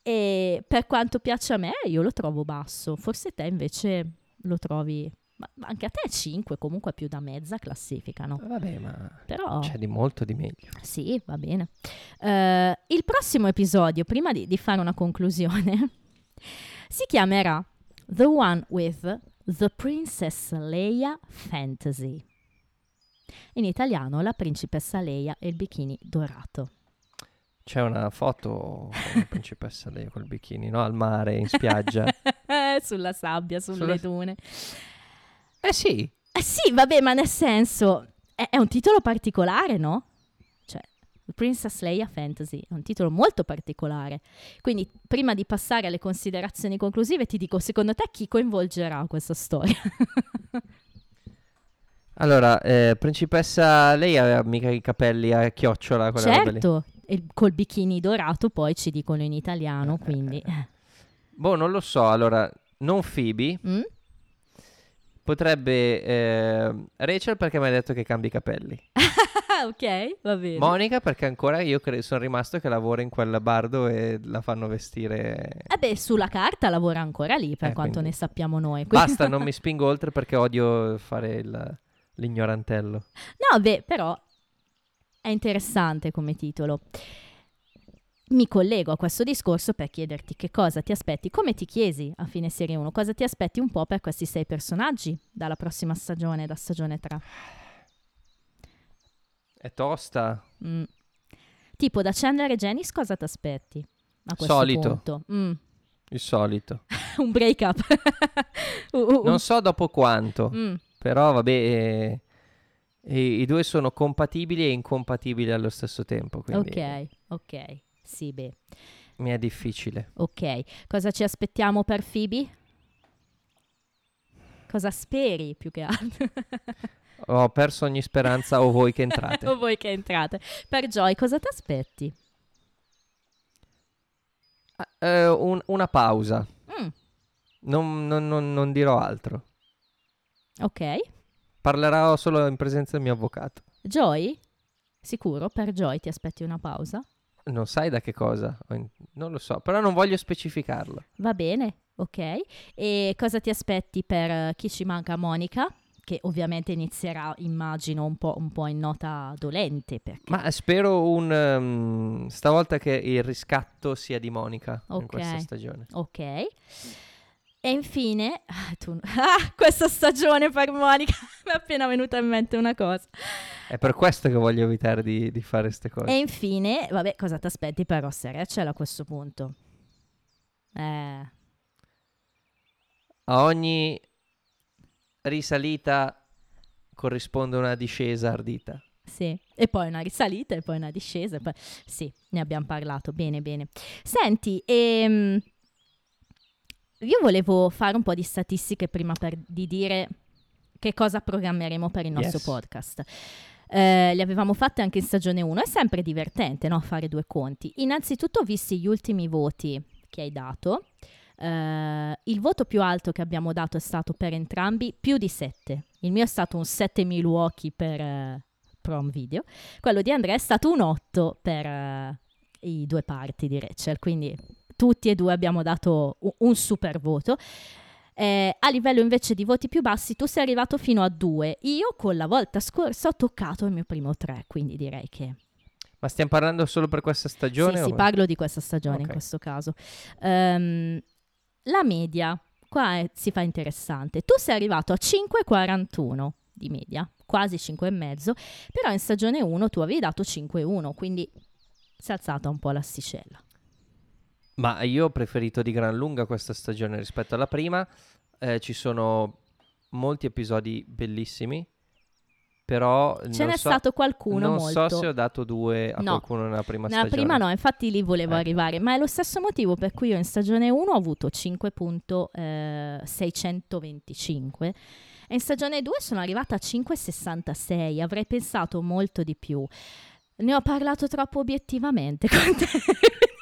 e per quanto piace a me io lo trovo basso, forse te invece lo trovi... Ma anche a te 5, comunque più da mezza classifica, no? Vabbè, ma però... c'è di molto di meglio. Sì, va bene. Il prossimo episodio, prima di fare una conclusione, si chiamerà The One with the Princess Leia Fantasy. In italiano, La principessa Leia e il bikini dorato. C'è una foto con la principessa Leia col bikini, no? Al mare, in spiaggia. Sulla sabbia, sulle dune. Sì. Sì, vabbè, ma nel senso, è un titolo particolare, no? Cioè, Princess Leia Fantasy è un titolo molto particolare. Quindi, prima di passare alle considerazioni conclusive, ti dico, secondo te chi coinvolgerà questa storia? Allora, Principessa Leia aveva mica i capelli a chiocciola. Certo, e col bikini dorato poi ci dicono in italiano, quindi... Boh, non lo so, allora, non Phoebe... Potrebbe Rachel, perché mi hai detto che cambi i capelli. Ok, va bene. Monica, perché ancora io sono rimasto che lavora in quel bardo e la fanno vestire. Eh beh, sulla carta lavora ancora lì, per quanto ne sappiamo noi. Basta, non mi spingo oltre perché odio fare l'ignorantello. No, beh, però è interessante come titolo. Mi collego a questo discorso per chiederti che cosa ti aspetti, come ti chiesi a fine serie 1, cosa ti aspetti un po' per questi 6 personaggi dalla prossima stagione, da stagione 3. È tosta. Tipo da Chandler e Janice cosa ti aspetti a questo punto? Il solito. Un break up. Non so dopo quanto, però vabbè... I due sono compatibili e incompatibili allo stesso tempo, quindi... Ok, sì, beh. Mi è difficile. Ok, cosa ci aspettiamo per Phoebe? Cosa speri più che altro? Ho perso ogni speranza, o voi che entrate. O voi che entrate. Per Joy, cosa ti aspetti? Una pausa. Non dirò altro. Ok. Parlerò solo in presenza del mio avvocato. Joy? Sicuro? Per Joy ti aspetti una pausa? Non sai da che cosa? Non lo so, però non voglio specificarlo. Va bene, ok. E cosa ti aspetti per chi ci manca? Monica? Che ovviamente inizierà, immagino, un po' in nota dolente. Perché... Ma spero stavolta che il riscatto sia di Monica in questa stagione. Ok. E infine, questa stagione per Monica, mi è appena venuta in mente una cosa. È per questo che voglio evitare di fare queste cose. E infine, vabbè, cosa ti aspetti per Ross e Rachel a questo punto? A ogni risalita corrisponde una discesa ardita. Sì, e poi una risalita e poi una discesa. Poi... Sì, ne abbiamo parlato, bene, bene. Senti, io volevo fare un po' di statistiche prima di dire che cosa programmeremo per il nostro podcast. Le avevamo fatte anche in stagione 1, è sempre divertente, no, fare due conti. Innanzitutto ho visto gli ultimi voti che hai dato. Il voto più alto che abbiamo dato è stato per entrambi più di 7. Il mio è stato un 7 Milwaukee per Prom Video. Quello di Andrea è stato un 8 per i due parti di Rachel, quindi... Tutti e due abbiamo dato un super voto. A livello invece di voti più bassi tu sei arrivato fino a 2. Io con la volta scorsa ho toccato il mio primo 3, quindi direi che... Ma stiamo parlando solo per questa stagione? Sì, parlo di questa stagione, okay, in questo caso. La media, qua si fa interessante. Tu sei arrivato a 5,41 di media, quasi 5,5, però in stagione 1 tu avevi dato 5,1, quindi si è alzata un po' l'asticella. Ma io ho preferito di gran lunga questa stagione rispetto alla prima. Ci sono molti episodi bellissimi. Però ce n'è stato qualcuno non molto. Non so se ho dato 2 a qualcuno nella prima stagione. Nella prima no, infatti lì volevo arrivare, ma è lo stesso motivo per cui io in stagione 1 ho avuto 5.625 e in stagione 2 sono arrivata a 5.66, avrei pensato molto di più. Ne ho parlato troppo obiettivamente con te.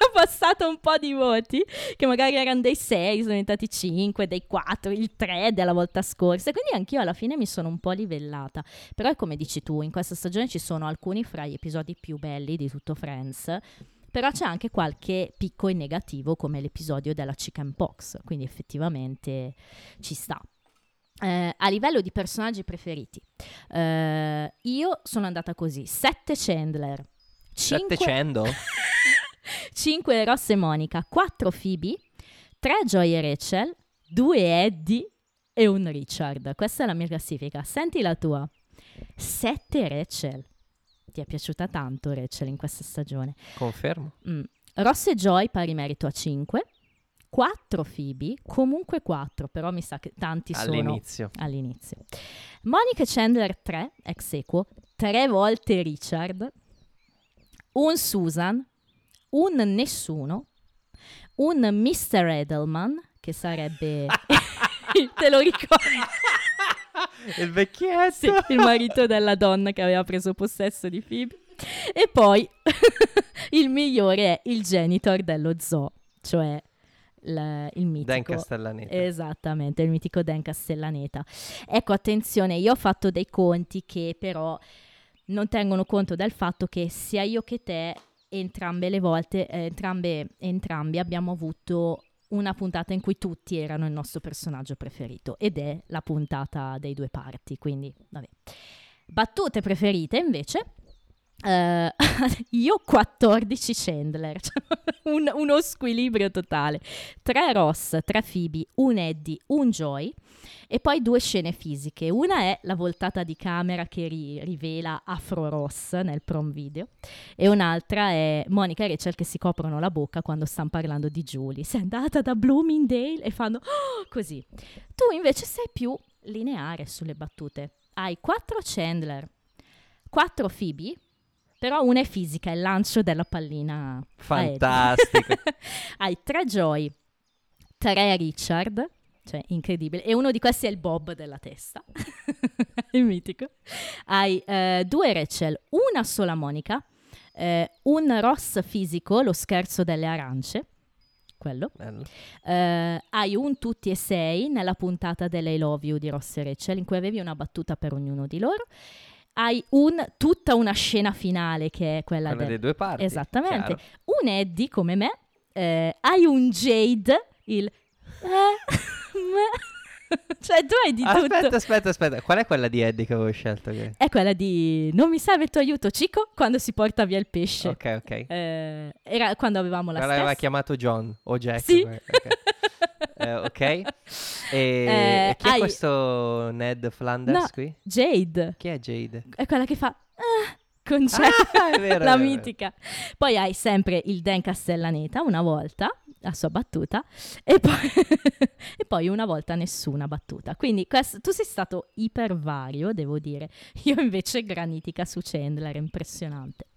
Ho passato un po' di voti che magari erano dei 6, sono diventati 5, dei 4, il 3 della volta scorsa, quindi anch'io alla fine mi sono un po' livellata. Però è come dici tu, in questa stagione ci sono alcuni fra gli episodi più belli di tutto Friends, però c'è anche qualche picco in negativo come l'episodio della chickenpox, quindi effettivamente ci sta. A livello di personaggi preferiti, io sono andata così: 7 Chandler, 5 5 Ross e Monica, 4 Phoebe, 3 Joy e Rachel, 2 Eddie e 1 Richard. Questa è la mia classifica. Senti la tua. 7 Rachel. Ti è piaciuta tanto Rachel in questa stagione? Confermo. Ross e Joy pari merito a 5. 4 Phoebe, comunque 4, però mi sa che tanti all'inizio. Sono all'inizio. Monica e Chandler 3, ex equo, 3 volte Richard, 1 Susan, 1 nessuno, 1 Mr. Edelman, che sarebbe te lo ricordi? Il vecchietto, sì, il marito della donna che aveva preso possesso di Phoebe. E poi il migliore è il genitor dello zoo, cioè il mitico Dan Castellaneta. Esattamente, il mitico Dan Castellaneta. Ecco, attenzione, io ho fatto dei conti che però non tengono conto del fatto che sia io che te entrambe le volte, entrambi abbiamo avuto una puntata in cui tutti erano il nostro personaggio preferito, ed è la puntata dei due parti, quindi vabbè. Battute preferite invece, io 14 Chandler, uno squilibrio totale, 3 Ross, 3 Phoebe, 1 Eddie, 1 Joy, e poi 2 scene fisiche. Una è la voltata di camera che rivela Afro Ross nel prom video, e un'altra è Monica e Rachel che si coprono la bocca quando stanno parlando di Julie. Sei andata da Bloomingdale, e fanno così. Tu invece sei più lineare sulle battute. Hai 4 Chandler, 4 Phoebe, però una è fisica, è il lancio della pallina. Fantastico. Hai 3 Joy, 3 Richard, cioè incredibile, e uno di questi è il Bob della testa, il mitico. Hai 2 Rachel, una sola Monica, un Ross fisico, lo scherzo delle arance, quello. Hai un tutti e 6 nella puntata dell'I Love You di Ross e Rachel, in cui avevi una battuta per ognuno di loro. Hai tutta una scena finale che è quella delle due parti. Esattamente. Chiaro. Un Eddie come me, hai un Jade, il... cioè tu hai di tutto. Aspetta, qual è quella di Eddie che avevo scelto? Che... È quella di non mi serve il tuo aiuto, Chico, quando si porta via il pesce. Ok. Era quando avevamo la stessa. L'aveva chiamato John o Jack. Sì. Ok. E chi è questo Ned Flanders qui? Jade. Chi è Jade? È quella che fa... è vero, la mitica. Poi hai sempre il Dan Castellaneta una volta, la sua battuta, e poi, e poi una volta nessuna battuta. Quindi tu sei stato ipervario, devo dire. Io invece granitica su Chandler, impressionante.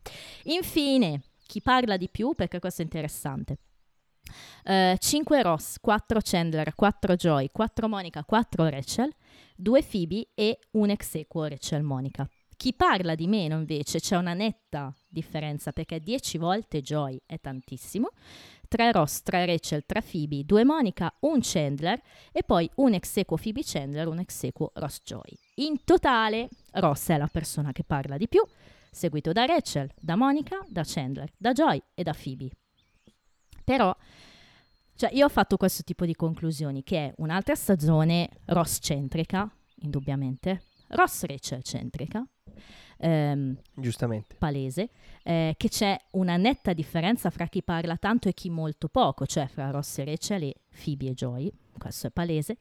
Infine, chi parla di più, perché questo è interessante. 5 Ross, 4 Chandler, 4 Joy, 4 Monica, 4 Rachel, 2 Phoebe e un ex equo Rachel Monica. Chi parla di meno invece c'è una netta differenza, perché 10 volte Joy è tantissimo, 3 Ross, 3 Rachel, 3 Phoebe, 2 Monica, 1 Chandler e poi un ex equo Phoebe Chandler, un ex equo Ross Joy. In totale Ross è la persona che parla di più, seguito da Rachel, da Monica, da Chandler, da Joy e da Phoebe. Però Cioè io ho fatto questo tipo di conclusioni, che è un'altra stagione Ross centrica, indubbiamente, Ross Rachel centrica, giustamente palese, che c'è una netta differenza fra chi parla tanto e chi molto poco, cioè fra Ross e Rachel e Phoebe e Joy, questo è palese,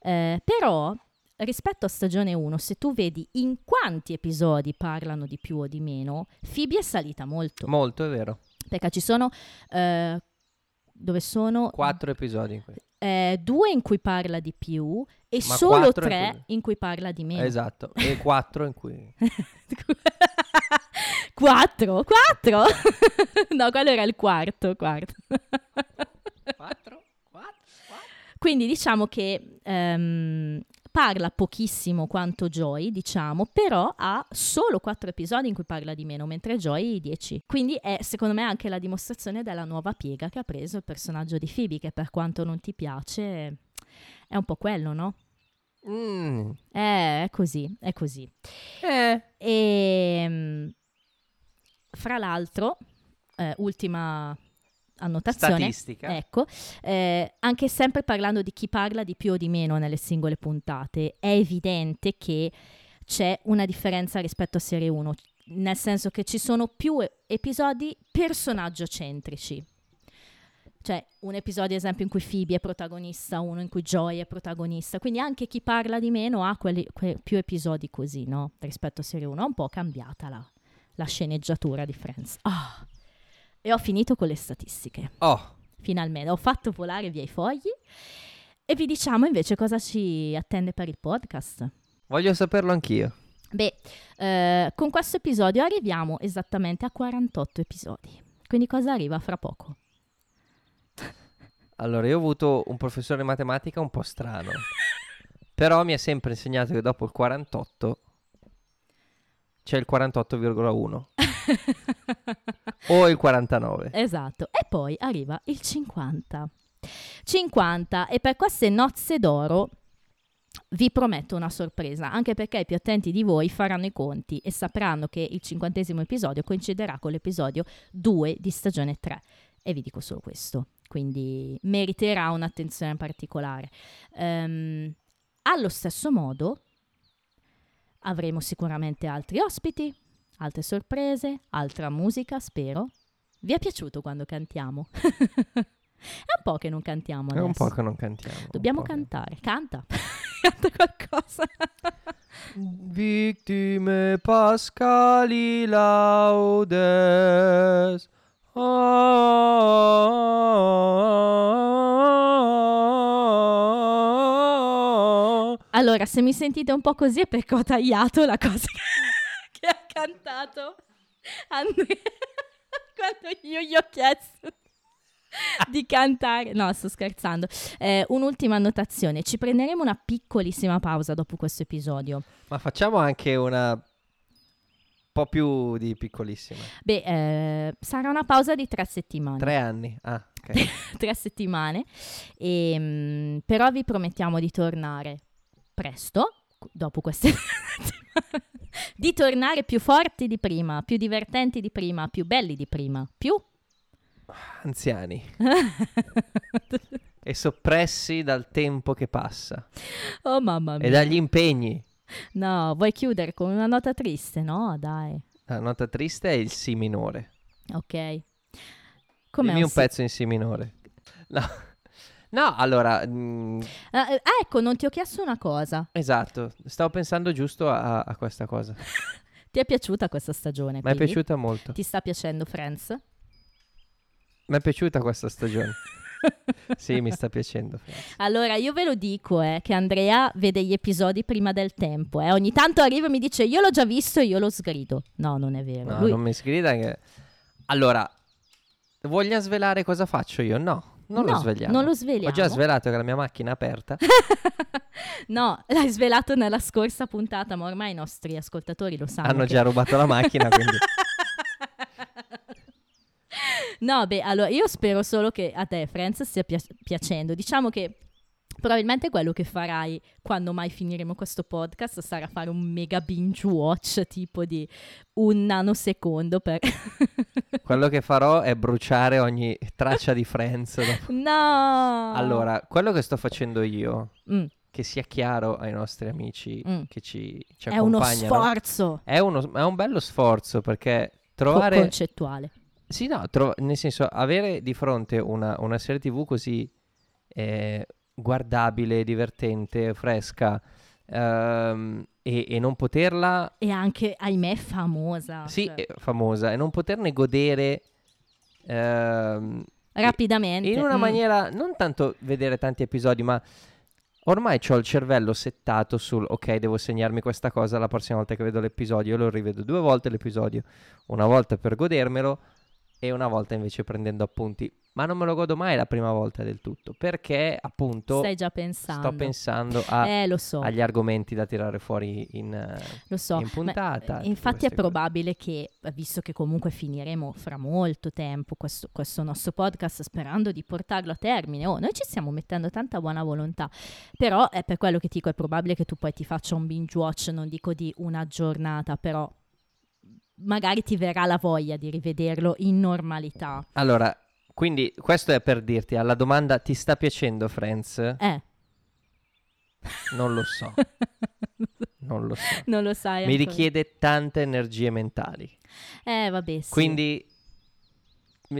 però rispetto a stagione 1, se tu vedi in quanti episodi parlano di più o di meno, Phoebe è salita molto. Molto, è vero. Perché ci sono, dove sono? 4 episodi in cui. 2 in cui parla di più e ma solo 3 in cui parla di meno. Esatto, e 4 in cui... 4? No, quello era il quarto. 4? Quindi diciamo che... parla pochissimo quanto Joy, diciamo, però ha solo 4 episodi in cui parla di meno, mentre Joy 10. Quindi è, secondo me, anche la dimostrazione della nuova piega che ha preso il personaggio di Phoebe, che per quanto non ti piace è un po' quello, no? È così. E fra l'altro, ultima... annotazione, statistica. Ecco, anche sempre parlando di chi parla di più o di meno nelle singole puntate, è evidente che c'è una differenza rispetto a serie 1, nel senso che ci sono più episodi personaggio centrici. Cioè un episodio, ad esempio, in cui Phoebe è protagonista, uno in cui Joy è protagonista, quindi anche chi parla di meno ha più episodi così, no? Rispetto a serie 1, è un po' cambiata la sceneggiatura di Friends. Ah! E ho finito con le statistiche. Oh. Finalmente, ho fatto volare via i fogli. E vi diciamo invece cosa ci attende per il podcast. Voglio saperlo anch'io. Beh, con questo episodio arriviamo esattamente a 48 episodi. Quindi cosa arriva fra poco? Allora, io ho avuto un professore di matematica un po' strano. Però mi ha sempre insegnato che dopo il 48 c'è il 48,1. O il 49. Esatto. E poi arriva il 50. E per queste nozze d'oro vi prometto una sorpresa, anche perché i più attenti di voi faranno i conti e sapranno che il 50° episodio coinciderà con l'episodio 2 di stagione 3. E vi dico solo questo, quindi meriterà un'attenzione particolare. Allo stesso modo avremo sicuramente altri ospiti, altre sorprese, altra musica, spero. Vi è piaciuto quando cantiamo? È un po' che non cantiamo adesso. È un po' che non cantiamo. Dobbiamo cantare. Canta. Canta qualcosa. Victime pascali laudes. Allora, se mi sentite un po' così è perché ho tagliato la cosa che ha cantato Andrea quando io gli ho chiesto di cantare. No, sto scherzando. Un'ultima annotazione: ci prenderemo una piccolissima pausa dopo questo episodio, ma facciamo anche una po' più di piccolissima. Beh, sarà una pausa di 3 settimane. 3 anni. Ah, okay. 3 settimane. Però vi promettiamo di tornare presto dopo queste di tornare più forti di prima, più divertenti di prima, più belli di prima, più anziani e soppressi dal tempo che passa. Oh mamma mia. E dagli impegni. No, vuoi chiudere con una nota triste? No, dai. La nota triste è il Si minore. Ok. Com'è un pezzo in Si minore? No, allora... ecco, non ti ho chiesto una cosa. Esatto, stavo pensando giusto a questa cosa. Ti è piaciuta questa stagione? Mi è piaciuta molto. Ti sta piacendo Friends? Mi è piaciuta questa stagione. Sì, mi sta piacendo Friends. Allora, io ve lo dico, che Andrea vede gli episodi prima del tempo. Ogni tanto arriva e mi dice, io l'ho già visto e io lo sgrido. No, non è vero. No, lui... non mi sgrida che... Allora, voglia svelare cosa faccio io? No. Non lo sveliamo. Ho già svelato che la mia macchina è aperta. No, l'hai svelato nella scorsa puntata, ma ormai i nostri ascoltatori lo sanno. Hanno già rubato la macchina, quindi... No, beh, allora, io spero solo che a te, Friends, stia piacendo. Diciamo che Probabilmente quello che farai quando mai finiremo questo podcast sarà fare un mega binge watch tipo di un nanosecondo per... Quello che farò è bruciare ogni traccia di Friends. No! Allora, quello che sto facendo io, che sia chiaro ai nostri amici che ci accompagnano... È uno sforzo! È un bello sforzo perché trovare... concettuale. Sì, no, nel senso, avere di fronte una serie TV così... guardabile, divertente, fresca e non poterla... E anche, ahimè, famosa. Sì, cioè. Famosa. E non poterne godere... rapidamente. In una maniera... Non tanto vedere tanti episodi, ma ormai c'ho il cervello settato sul ok, devo segnarmi questa cosa la prossima volta che vedo l'episodio. Io lo rivedo 2 volte l'episodio. Una volta per godermelo e una volta invece prendendo appunti. Ma non me lo godo mai la prima volta del tutto, perché appunto stai già pensando. Sto pensando agli argomenti da tirare fuori in puntata. Ma, infatti è probabile che, visto che comunque finiremo fra molto tempo questo nostro podcast, sperando di portarlo a termine, noi ci stiamo mettendo tanta buona volontà, però è per quello che ti dico, è probabile che tu poi ti faccia un binge watch, non dico di una giornata, però magari ti verrà la voglia di rivederlo in normalità. Allora... Quindi questo è per dirti, alla domanda ti sta piacendo Friends? Non lo so. Non lo so. Non lo sai. Mi richiede tante energie mentali. Vabbè, sì. Quindi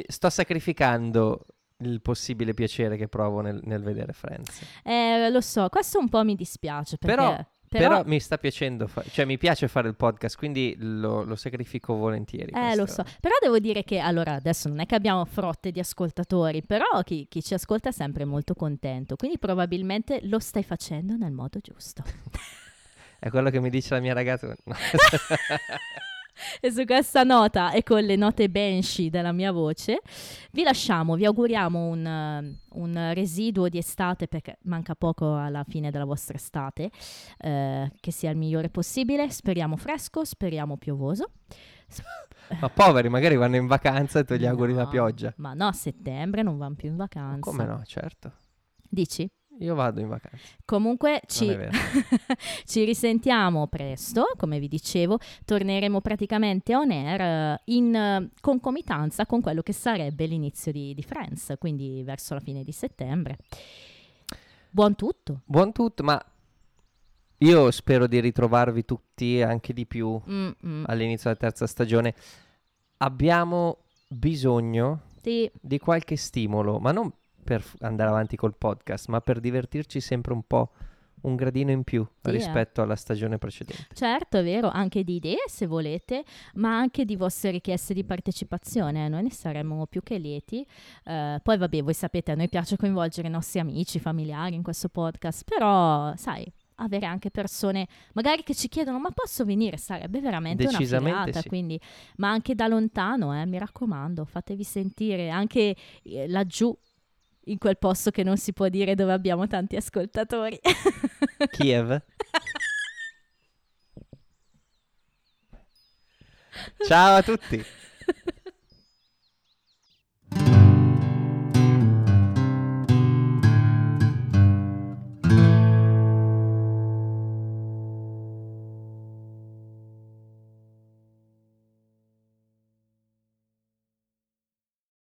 sto sacrificando il possibile piacere che provo nel vedere Friends. Lo so, questo un po' mi dispiace perché... Però mi sta piacendo, cioè mi piace fare il podcast, quindi lo sacrifico volentieri. Lo so, però devo dire che, allora, adesso non è che abbiamo frotte di ascoltatori, però chi ci ascolta è sempre molto contento, quindi probabilmente lo stai facendo nel modo giusto. È quello che mi dice la mia ragazza. E su questa nota e con le note Banshee della mia voce vi lasciamo, vi auguriamo un residuo di estate, perché manca poco alla fine della vostra estate, che sia il migliore possibile, speriamo fresco, speriamo piovoso. Ma poveri, magari vanno in vacanza e tu gli auguri la pioggia. Ma no, a settembre non vanno più in vacanza. Come no, certo. Dici? Io vado in vacanza. Comunque ci risentiamo presto, come vi dicevo, torneremo praticamente on air in concomitanza con quello che sarebbe l'inizio di Friends, quindi verso la fine di settembre. Buon tutto. Buon tutto, ma io spero di ritrovarvi tutti anche di più all'inizio della 3ª stagione. Abbiamo bisogno di qualche stimolo, ma non per andare avanti col podcast, ma per divertirci sempre un po', un gradino in più rispetto alla stagione precedente. Certo, è vero, anche di idee se volete, ma anche di vostre richieste di partecipazione, noi ne saremmo più che lieti. Poi vabbè, voi sapete, a noi piace coinvolgere i nostri amici, familiari in questo podcast, però sai, avere anche persone magari che ci chiedono ma posso venire, sarebbe veramente una figata, sì. Quindi, ma anche da lontano, mi raccomando, fatevi sentire anche laggiù in quel posto che non si può dire dove abbiamo tanti ascoltatori. Kiev. Ciao a tutti.